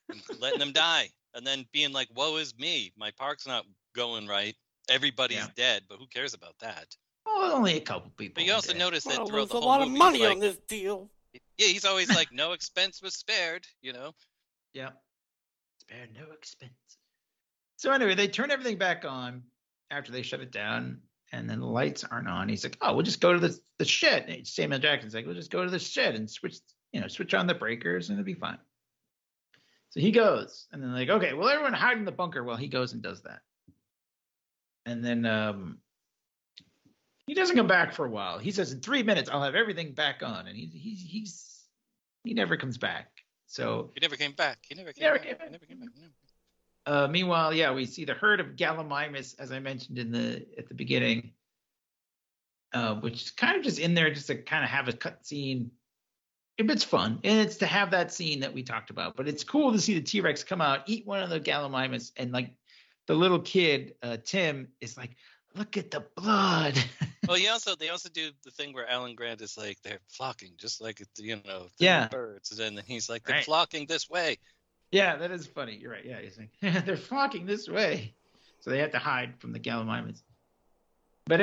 And letting them die. And then being like, woe is me. My park's not going right. Everybody's dead, but who cares about that? Well, only a couple people. But you also notice that throughout the whole movie. There's a lot of money on this deal. Yeah, he's always like, no expense was spared, you know? Yeah. Spared no expense. So anyway, they turn everything back on after they shut it down, and then the lights aren't on. He's like, oh, we'll just go to the shed. And Samuel Jackson's like, we'll just go to the shed and switch on the breakers, and it'll be fine. So he goes, and then like, okay, well, everyone hide in the bunker while he goes and does that. And then he doesn't come back for a while. He says, in 3 minutes, I'll have everything back on. And he never comes back. So he never came back. Meanwhile, yeah, we see the herd of Gallimimus, as I mentioned at the beginning, which is kind of just in there just to kind of have a cut scene. It's fun. And it's to have that scene that we talked about. But it's cool to see the T-Rex come out, eat one of the Gallimimus, and like the little kid, Tim, is like, look at the blood. Well, they also do the thing where Alan Grant is like, they're flocking, just like, birds. And then he's like, they're flocking this way. Yeah, that is funny. You're right. Yeah, he's like, they're flocking this way. So they had to hide from the Gallimimus. But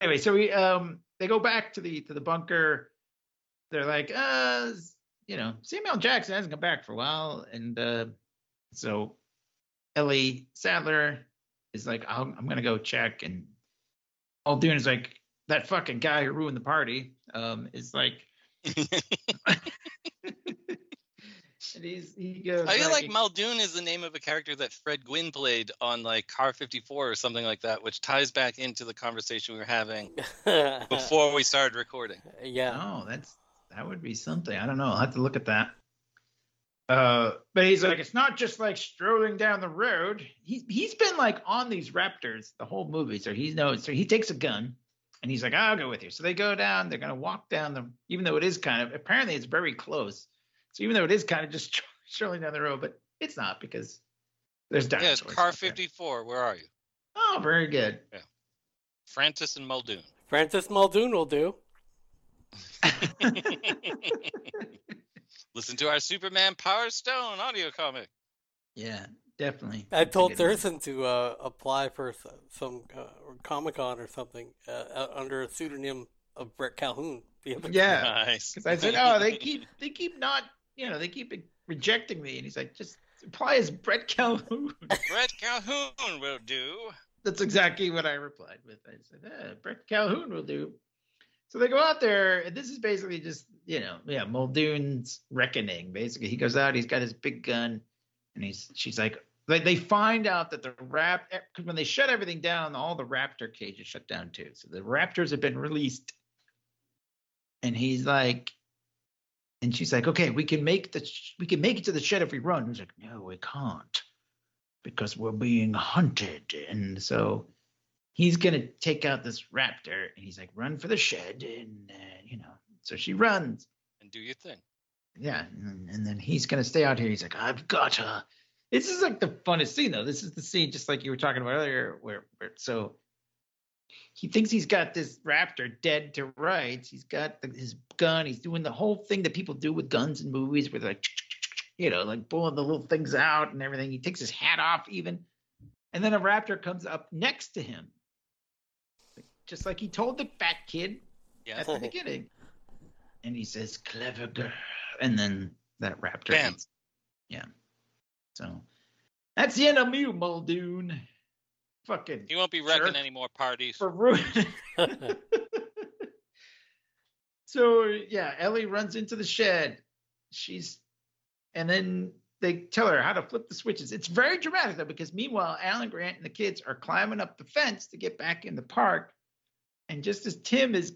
anyway, so we they go back to the bunker. They're like, Samuel Jackson hasn't come back for a while. And so Ellie Sattler is like, I'm going to go check. And Muldoon is like, that fucking guy who ruined the party is like. And he goes, I feel like Muldoon is the name of a character that Fred Gwynn played on like Car 54 or something like that, which ties back into the conversation we were having before we started recording. Yeah. Oh, that would be something. I don't know. I'll have to look at that. But he's like, it's not just like strolling down the road. He's been like on these raptors the whole movie. So he knows. So he takes a gun and he's like, I'll go with you. So they go down. They're going to walk down even though it is kind of, apparently it's very close. So even though it is kind of just strolling down the road, but it's not because there's dinosaurs. Yeah, it's Car 54. Where are you? Oh, very good. Yeah. Francis and Muldoon. Francis Muldoon will do. Listen to our Superman Power Stone audio comic. Yeah, definitely. I told Thurston to apply for some Comic-Con or something under a pseudonym of Brett Calhoun. Yeah, nice. Because I said, oh, they keep not. You know, they keep rejecting me. And he's like, just apply as Brett Calhoun. Brett Calhoun will do. That's exactly what I replied with. I said, Brett Calhoun will do. So they go out there. And this is basically just, Muldoon's reckoning. Basically, he goes out. He's got his big gun. And she's like, they find out that because when they shut everything down, all the raptor cages shut down too. So the raptors have been released. And he's like, and she's like, okay, we can make it to the shed if we run. He's like, no, we can't, because we're being hunted. And so he's gonna take out this raptor, and he's like, run for the shed, and So she runs. And do your thing. Yeah, and then he's gonna stay out here. He's like, I've got her. This is like the funnest scene, though. This is the scene, just like you were talking about earlier, where so. He thinks he's got this raptor dead to rights. He's got his gun. He's doing the whole thing that people do with guns in movies where they're like, like pulling the little things out and everything. He takes his hat off even. And then a raptor comes up next to him. Just like he told the fat kid at the beginning. And he says, clever girl. And then that raptor. Bam. Yeah. So that's the end of you, Muldoon. Fucking you won't be wrecking any more parties. For ruin. So, yeah, Ellie runs into the shed. And then they tell her how to flip the switches. It's very dramatic, though, because meanwhile, Alan Grant and the kids are climbing up the fence to get back in the park. And just as Tim is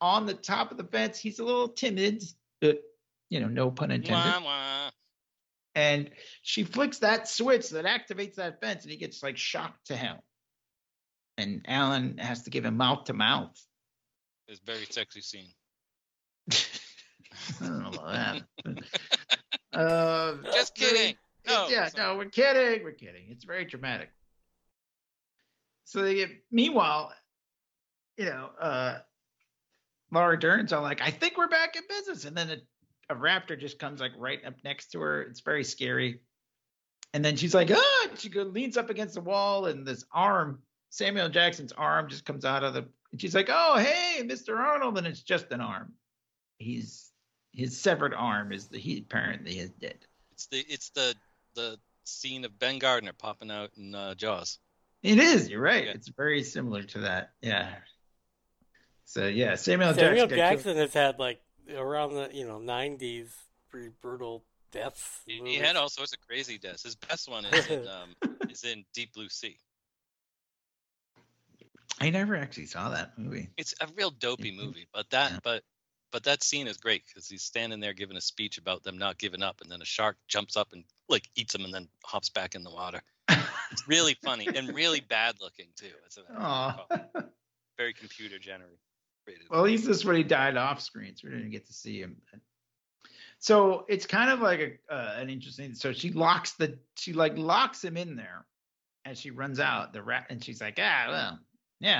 on the top of the fence, he's a little timid, but, no pun intended. Wah, wah. And she flicks that switch that activates that fence, and he gets like shocked to hell. And Alan has to give him mouth to mouth. It's a very sexy scene. I don't know about that. Just kidding. No, we're kidding. We're kidding. It's very dramatic. So they get. Meanwhile, Laura Dern's all like, "I think we're back in business," and then a raptor just comes like right up next to her. It's very scary. And then she's like, ah, and she leans up against the wall, and this arm, Samuel Jackson's arm, just comes out of and she's like, oh, hey, Mr. Arnold. And it's just an arm. His severed arm he apparently is dead. It's the scene of Ben Gardner popping out in Jaws. It is. You're right. Yeah. It's very similar to that. Yeah. So yeah, Samuel Jackson has had like, around the 90s, pretty brutal deaths. He had all sorts of crazy deaths. His best one is in Deep Blue Sea. I never actually saw that movie. It's a real dopey movie, but that scene is great because he's standing there giving a speech about them not giving up, and then a shark jumps up and like eats him, and then hops back in the water. It's really funny and really bad looking too. It's very computer generated. Well, at least this when he died off screen, so we didn't get to see him. So it's kind of like an interesting. So she locks him in there, as she runs out, the rat, and she's like, he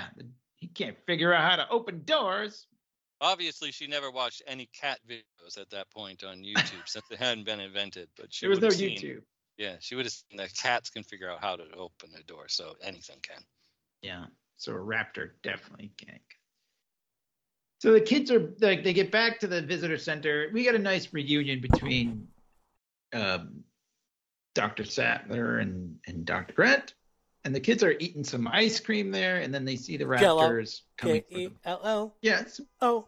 can't figure out how to open doors. Obviously, she never watched any cat videos at that point on YouTube since it hadn't been invented. But she there was no seen, YouTube. Yeah, she would have seen that cats can figure out how to open a door, so anything can. Yeah, so a raptor definitely can't. So the kids are like, they get back to the visitor center. We got a nice reunion between Dr. Sattler and Dr. Grant. And the kids are eating some ice cream there, and then they see the raptors coming. Jello. Yes. Oh.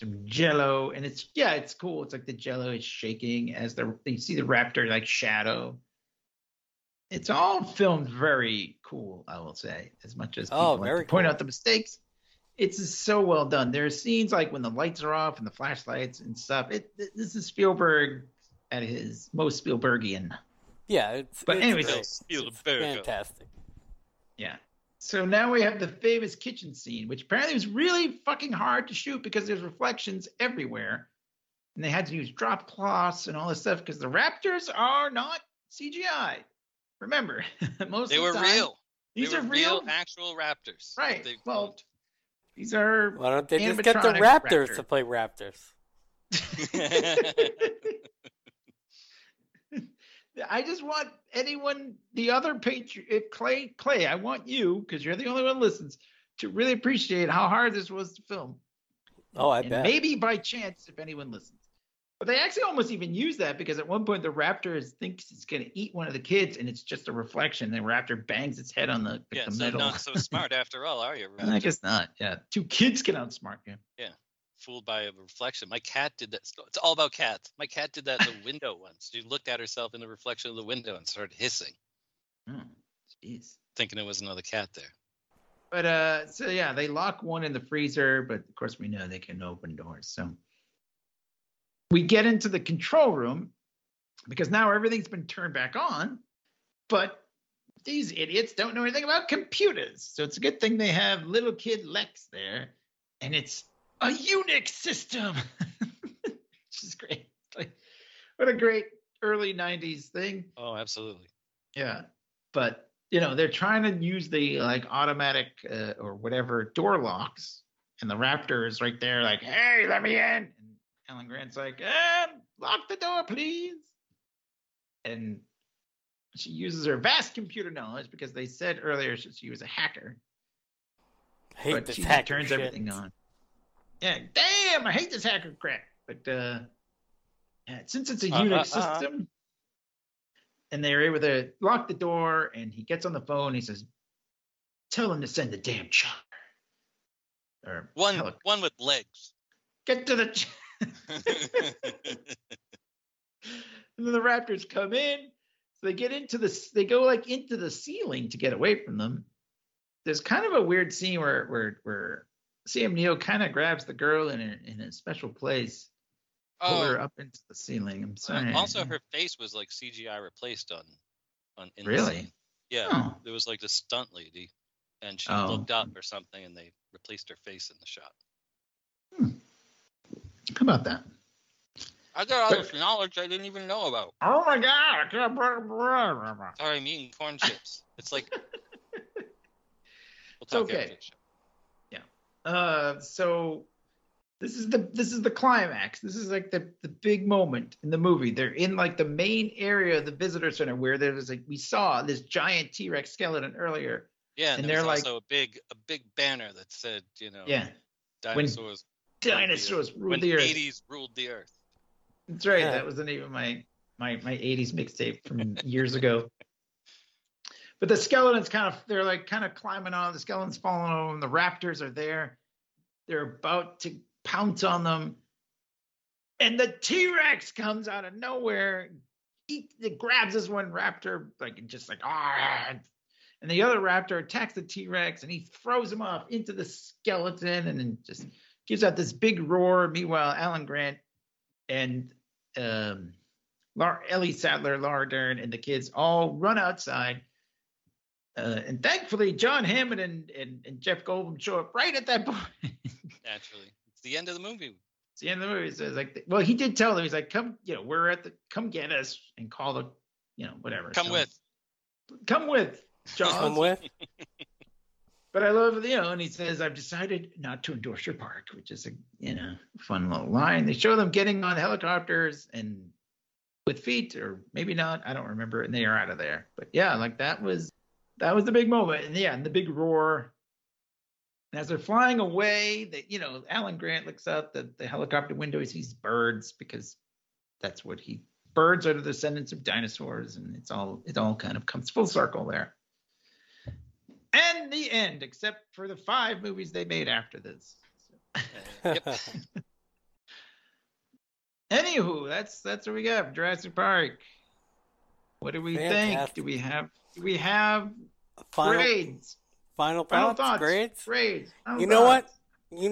Some Jello, and it's cool. It's like the Jello is shaking as you see the raptor like shadow. It's all filmed very cool, I will say, as much as people like to point out the mistakes. It's so well done. There are scenes like when the lights are off and the flashlights and stuff. This is Spielberg at his most Spielbergian. Yeah, it's fantastic. Yeah. So now we have the famous kitchen scene, which apparently was really fucking hard to shoot because there's reflections everywhere. And they had to use drop cloths and all this stuff because the raptors are not CGI. Remember, most of the time. They were real. These are real actual raptors. Right. Well, these are animatronic raptors. Why don't they just get the raptors to play raptors? I just want the other Patriot, Clay, I want you, because you're the only one who listens, to really appreciate how hard this was to film. Oh, I bet. Maybe by chance, if anyone listens. But they actually almost even use that, because at one point the raptor thinks it's going to eat one of the kids, and it's just a reflection. The raptor bangs its head on the metal. Yeah, so not so smart after all, are you? I guess not, yeah. 2 kids can outsmart you. Yeah. Fooled by a reflection. My cat did that. It's all about cats. My cat did that in the window once. She looked at herself in the reflection of the window and started hissing. Oh, jeez. Thinking it was another cat there. But they lock one in the freezer, but of course we know they can open doors. So we get into the control room because now everything's been turned back on, but these idiots don't know anything about computers. So it's a good thing they have little kid Lex there, and it's a Unix system, which is great. Like, what a great early 90s thing. Oh, absolutely. Yeah. But, they're trying to use the automatic or whatever door locks. And the raptor is right there like, hey, let me in. And Alan Grant's like, lock the door, please. And she uses her vast computer knowledge because they said earlier she was a hacker. I hate but this she hacker turns shit. Everything on. Yeah, damn, I hate this hacker crap. But since it's a Unix system, and they're able to lock the door, and he gets on the phone, and he says, tell him to send the damn chopper. Or one with legs. Get to the And then the raptors come in. So they get into they go into the ceiling to get away from them. There's kind of a weird scene where Sam Neill kind of grabs the girl in a special place, pull her up into the ceiling. I'm sorry. Also, her face was CGI replaced on really? Yeah, there was the stunt lady, and she looked up or something, and they replaced her face in the shot. How about that? I got all this knowledge I didn't even know about. Oh my god! I can't. Sorry, I'm eating corn chips. It's like we'll talk okay. After the show. So this is the climax. This is the big moment in the movie. They're in the main area of the visitor center where there was we saw this giant T-Rex skeleton earlier. Yeah, and there's also a big banner that said, dinosaurs ruled the earth. When the '80s ruled the earth. That's right. Yeah. That was the name of my '80s mixtape from years ago. But the skeletons they're climbing on. The skeletons falling over them. The raptors are there. They're about to pounce on them. And the T-Rex comes out of nowhere. It grabs this one raptor, and the other raptor attacks the T-Rex, and he throws him off into the skeleton, and then just gives out this big roar. Meanwhile, Alan Grant and Ellie Sattler, Laura Dern, and the kids all run outside. And thankfully, John Hammond and Jeff Goldblum show up right at that point. Naturally, it's the end of the movie. It's the end of the movie. So it's he did tell them. He's like, "Come, come get us and call the, whatever." Come with. Jaws. Somewhere. But I love, and he says, I've decided not to endorse your park, which is a, fun little line. They show them getting on helicopters and with feet, or maybe not, I don't remember, and they are out of there. But yeah, like that was the big moment. And and the big roar. And as they're flying away, that, Alan Grant looks out the helicopter window, he sees birds, because that's what birds are the descendants of dinosaurs, and it all kind of comes full circle there. And the end, except for the 5 movies they made after this. So. Yep. Anywho, that's what we got for Jurassic Park. What do we think? Do we have grades? Final thoughts. Grades. You know what? I'm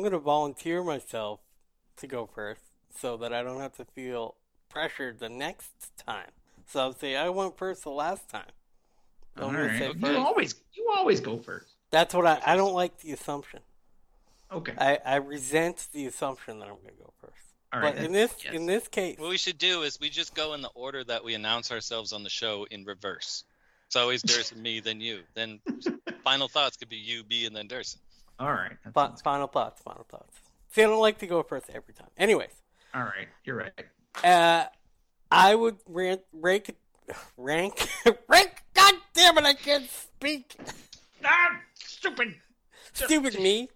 going to volunteer myself to go first so that I don't have to feel pressured the next time. So I'll say I went first the last time. All right. Say first. You always go first. That's what I don't like the assumption. Okay. I resent the assumption that I'm going to go first. All right. But in this case, what we should do is we just go in the order that we announce ourselves on the show in reverse. So always Durson, me, then you. Then final thoughts could be you, B, and then Durson. All right. Final thoughts. See, I don't like to go first every time. Anyways. All right. You're right. I would rank. God damn it! I can't speak. Ah, stupid. Stupid me.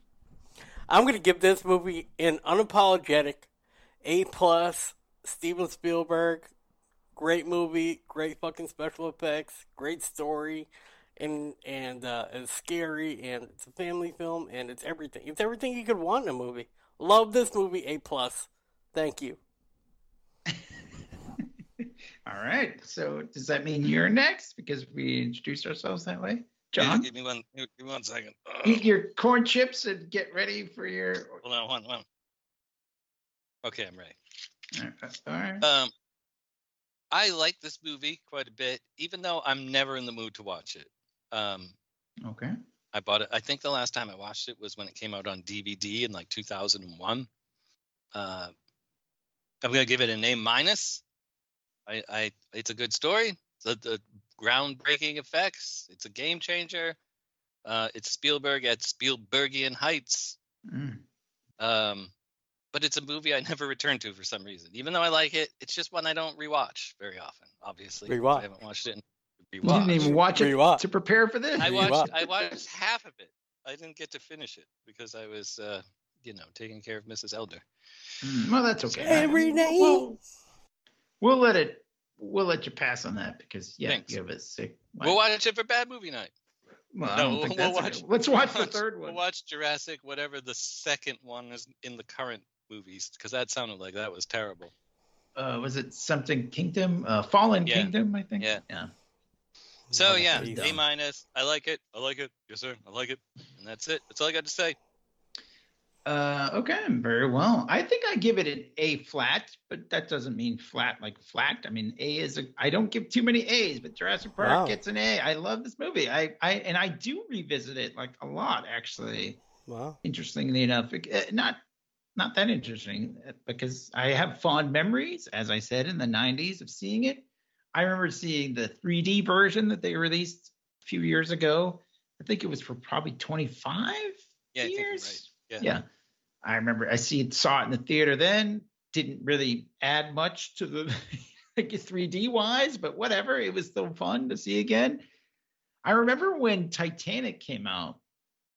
I'm going to give this movie an unapologetic A+. Steven Spielberg, great movie, great fucking special effects, great story, and it's scary, and it's a family film, and it's everything. It's everything you could want in a movie. Love this movie, A+. Thank you. All right. So does that mean you're next because we introduced ourselves that way? John? Give me one second. Eat your corn chips and get ready for your... Hold on, one. Okay, I'm ready. All right. I like this movie quite a bit, even though I'm never in the mood to watch it. Okay. I bought it. I think the last time I watched it was when it came out on DVD in like 2001. I'm going to give it an A-. It's a good story. The groundbreaking effects. It's a game changer. It's Spielberg at Spielbergian heights. But it's a movie I never return to for some reason. Even though I like it, it's just one I don't rewatch very often. Obviously, I haven't watched it. You didn't even watch it to prepare for this. I watched half of it. I didn't get to finish it because I was, taking care of Mrs. Elder. Well, that's okay. Every night. We'll let you pass on that because you have a sick. Life. We'll watch it for bad movie night. Well, let's watch the third one. We'll watch Jurassic, whatever the second one is in the current movies, because that sounded like that was terrible. Was it something Kingdom? Fallen Kingdom, I think. Yeah. So A-. I like it. Yes, sir. I like it, and that's it. That's all I got to say. Okay, very well. I think I give it an A-, but that doesn't mean flat like flat. I mean, A is I don't give too many A's, but Jurassic Park gets an A. I love this movie. I do revisit it like a lot, actually. Wow. Interestingly enough, not that interesting because I have fond memories, as I said, in the 90s of seeing it. I remember seeing the 3D version that they released a few years ago. I think it was for probably 25 years. I think you're right. Yeah. I remember I saw it in the theater then, didn't really add much to the 3D wise, but whatever, it was still fun to see again. I remember when Titanic came out,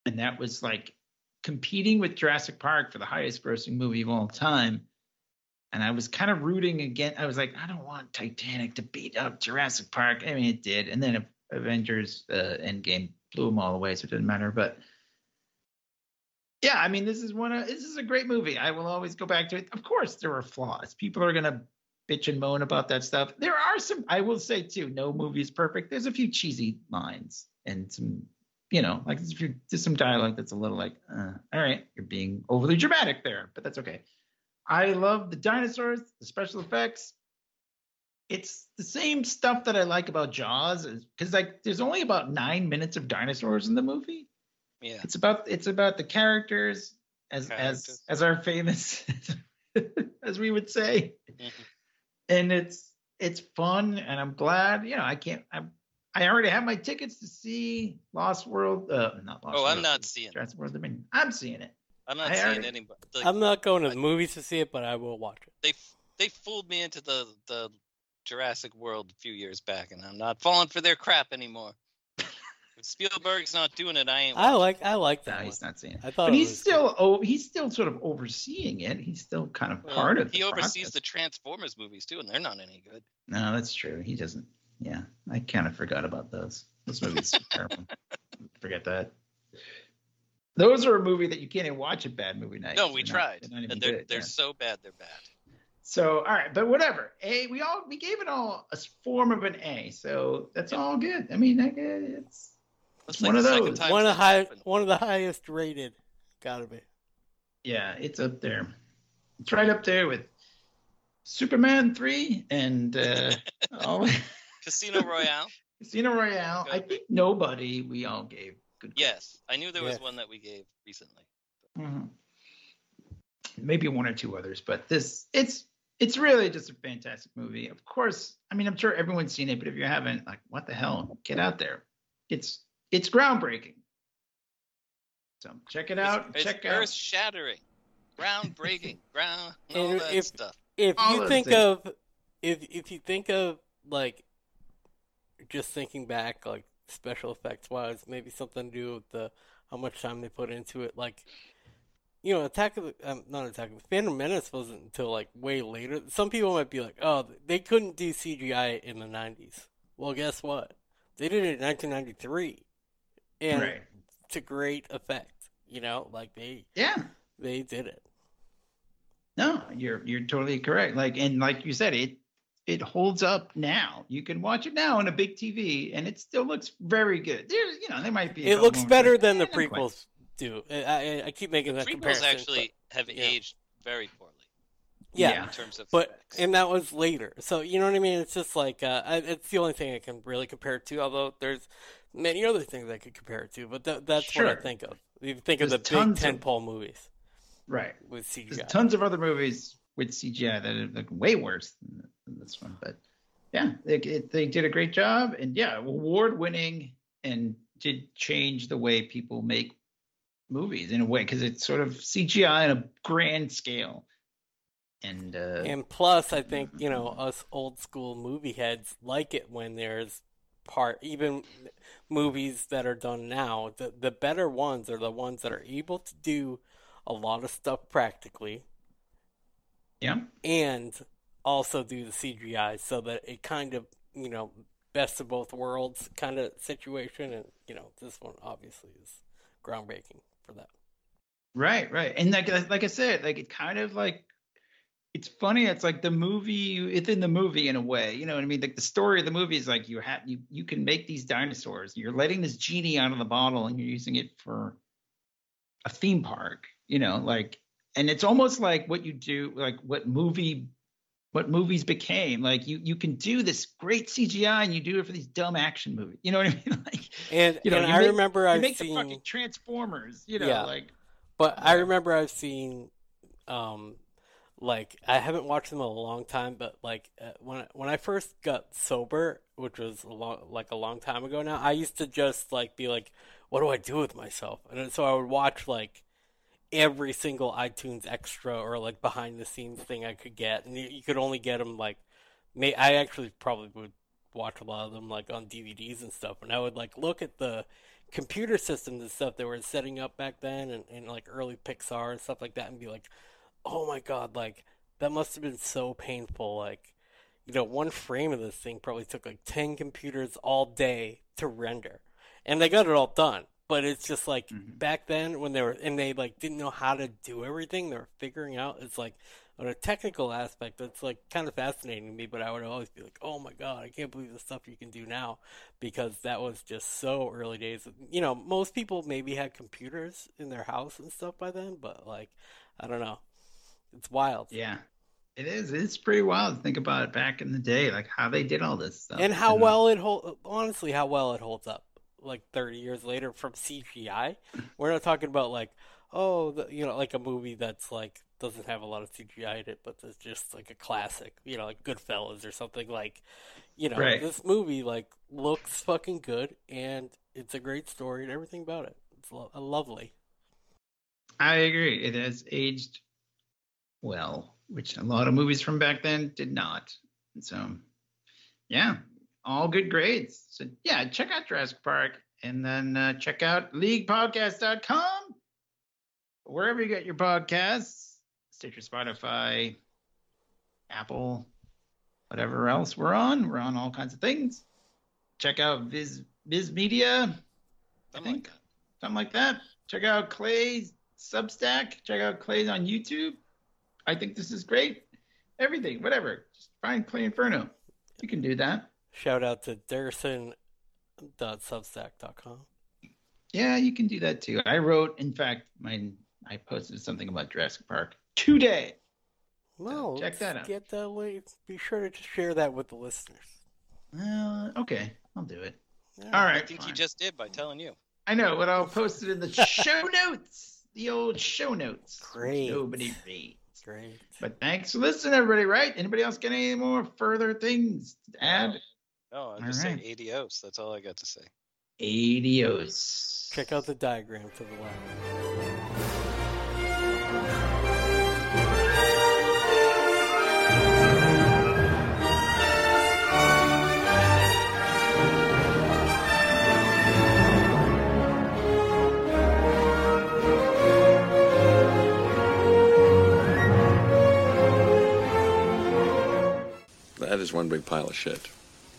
and that was like competing with Jurassic Park for the highest grossing movie of all time. And I was kind of rooting against. I was like, I don't want Titanic to beat up Jurassic Park. I mean, it did. And then Avengers Endgame blew them all away, so it didn't matter. But yeah, I mean, this is a great movie. I will always go back to it. Of course, there are flaws. People are going to bitch and moan about that stuff. There are some, I will say too, no movie is perfect. There's a few cheesy lines and some, like there's some dialogue that's a little like, all right, you're being overly dramatic there, but that's okay. I love the dinosaurs, the special effects. It's the same stuff that I like about Jaws, because there's only about 9 minutes of dinosaurs in the movie. Yeah. It's about the characters as our famous as we would say. Mm-hmm. And it's fun, and I'm glad, I can't I'm I already have my tickets to see Lost World. Not Lost World. I'm not seeing Jurassic World Dominion. I'm seeing it. I'm not seeing anybody. Like, I'm not going to the movies to see it, but I will watch it. They fooled me into the Jurassic World a few years back, and I'm not falling for their crap anymore. If Spielberg's not doing it, I ain't. I like that. No, he's not seeing it. He's still sort of overseeing it. He's still kind of part of it. He oversees the Transformers movies too, and they're not any good. No, that's true. He doesn't. Yeah, I kind of forgot about those. Those movies are terrible. Forget that. Those are a movie that you can't even watch at bad movie night. No, we tried. They're so bad, they're bad. So, all right, but whatever. We gave it all a form of an A, so that's all good. I mean, it's like one of those. One of the highest rated. Gotta be. Yeah, it's up there. It's right up there with Superman 3 and Casino Royale. Casino Royale. I think Nobody we all gave. Yes, I knew there was one that we gave recently. Mm-hmm. Maybe one or two others, but it's really just a fantastic movie. Of course, I mean, I'm sure everyone's seen it, but if you haven't, like, what the hell? Get out there. It's groundbreaking. So check it out. It's earth-shattering, groundbreaking, all that stuff. If you think of like, just thinking back, like, special effects wise, maybe something to do with how much time they put into it. Like, you know, Phantom Menace wasn't until like way later. Some people might be like, oh, they couldn't do CGI in the 90s. Well, guess what? They did it in 1993, and to great effect. You know, like they did it. No, you're totally correct. Like, and like you said, it holds up now. You can watch it now on a big TV, and it still looks very good. There's, you know, there might be. It looks better than the prequels do. I keep making that comparison. Prequels actually have aged very poorly. Yeah, in terms of effects. And that was later. So you know what I mean? It's just like it's the only thing I can really compare it to. Although there's many other things I could compare it to, but that's what I think of. You think of the big tentpole movies, right? With CGI, there's tons of other movies with CGI that are like way worse than this one, but they did a great job, and award-winning, and did change the way people make movies in a way, because it's sort of CGI on a grand scale, and plus I think, you know, us old school movie heads like it when there's even movies that are done now. The better ones are the ones that are able to do a lot of stuff practically, and also do the CGI, so that it kind of, you know, best of both worlds kind of situation. And, you know, this one obviously is groundbreaking for that. Right. And like I said, like, it kind of like, it's funny. It's like the movie, it's in the movie in a way, you know what I mean? Like the story of the movie is like, you can make these dinosaurs, you're letting this genie out of the bottle, and you're using it for a theme park, you know, like, and it's almost like what you do, like what movies became. Like you can do this great CGI, and you do it for these dumb action movies. You know what I mean? Like, and you know, and I remember I've seen the fucking Transformers, you know, like. But I remember I've seen, like, I haven't watched them in a long time, but like when I first got sober, which was a long time ago now, I used to just like be like, what do I do with myself? And so I would watch like every single iTunes extra or like behind the scenes thing I could get, and you could only get them like me. I actually probably would watch a lot of them like on DVDs and stuff, and I would like look at the computer systems and stuff they were setting up back then, and like early Pixar and stuff like that, and be like, oh my god, like that must have been so painful. Like, you know, one frame of this thing probably took like 10 computers all day to render, and they got it all done. But it's just like back then when they like didn't know how to do everything, they were figuring out. It's like on a technical aspect, that's like kind of fascinating to me. But I would always be like, oh my god, I can't believe the stuff you can do now, because that was just so early days. You know, most people maybe had computers in their house and stuff by then, but like, I don't know, it's wild. Yeah, it is. It's pretty wild to think about it back in the day, like how they did all this stuff, and how well it honestly, how well it holds up. Like 30 years later from CGI. We're not talking about like, oh, you know, like a movie that's like doesn't have a lot of CGI in it, but it's just like a classic, you know, like Goodfellas or something, like, you know, right. This movie like looks fucking good and it's a great story and everything about it. It's lovely. I agree. It has aged well, which a lot of movies from back then did not. And so, yeah, all good grades. So yeah, check out Jurassic Park and then check out leaguepodcast.com. Wherever you get your podcasts, Stitcher, Spotify, Apple, whatever else we're on. We're on all kinds of things. Check out Viz Media, something like that. Check out Clay's Substack. Check out Clay's on YouTube. I think this is great. Everything, whatever. Just find Clay Inferno. You can do that. Shout out to derson.substack.com. Yeah, you can do that too. I wrote, in fact, I posted something about Jurassic Park today. Well, so check that out. Get that link. Be sure to share that with the listeners. Okay, I'll do it. Yeah, all right. I think you just did by telling you. I know, but I'll post it in the show notes. The old show notes. Great. Nobody reads. Great. But thanks for listening, everybody, right? Anybody else got any more further things to add? No, I'm just saying adios. That's all I got to say. Adios. Check out the diagram to the left. That is one big pile of shit.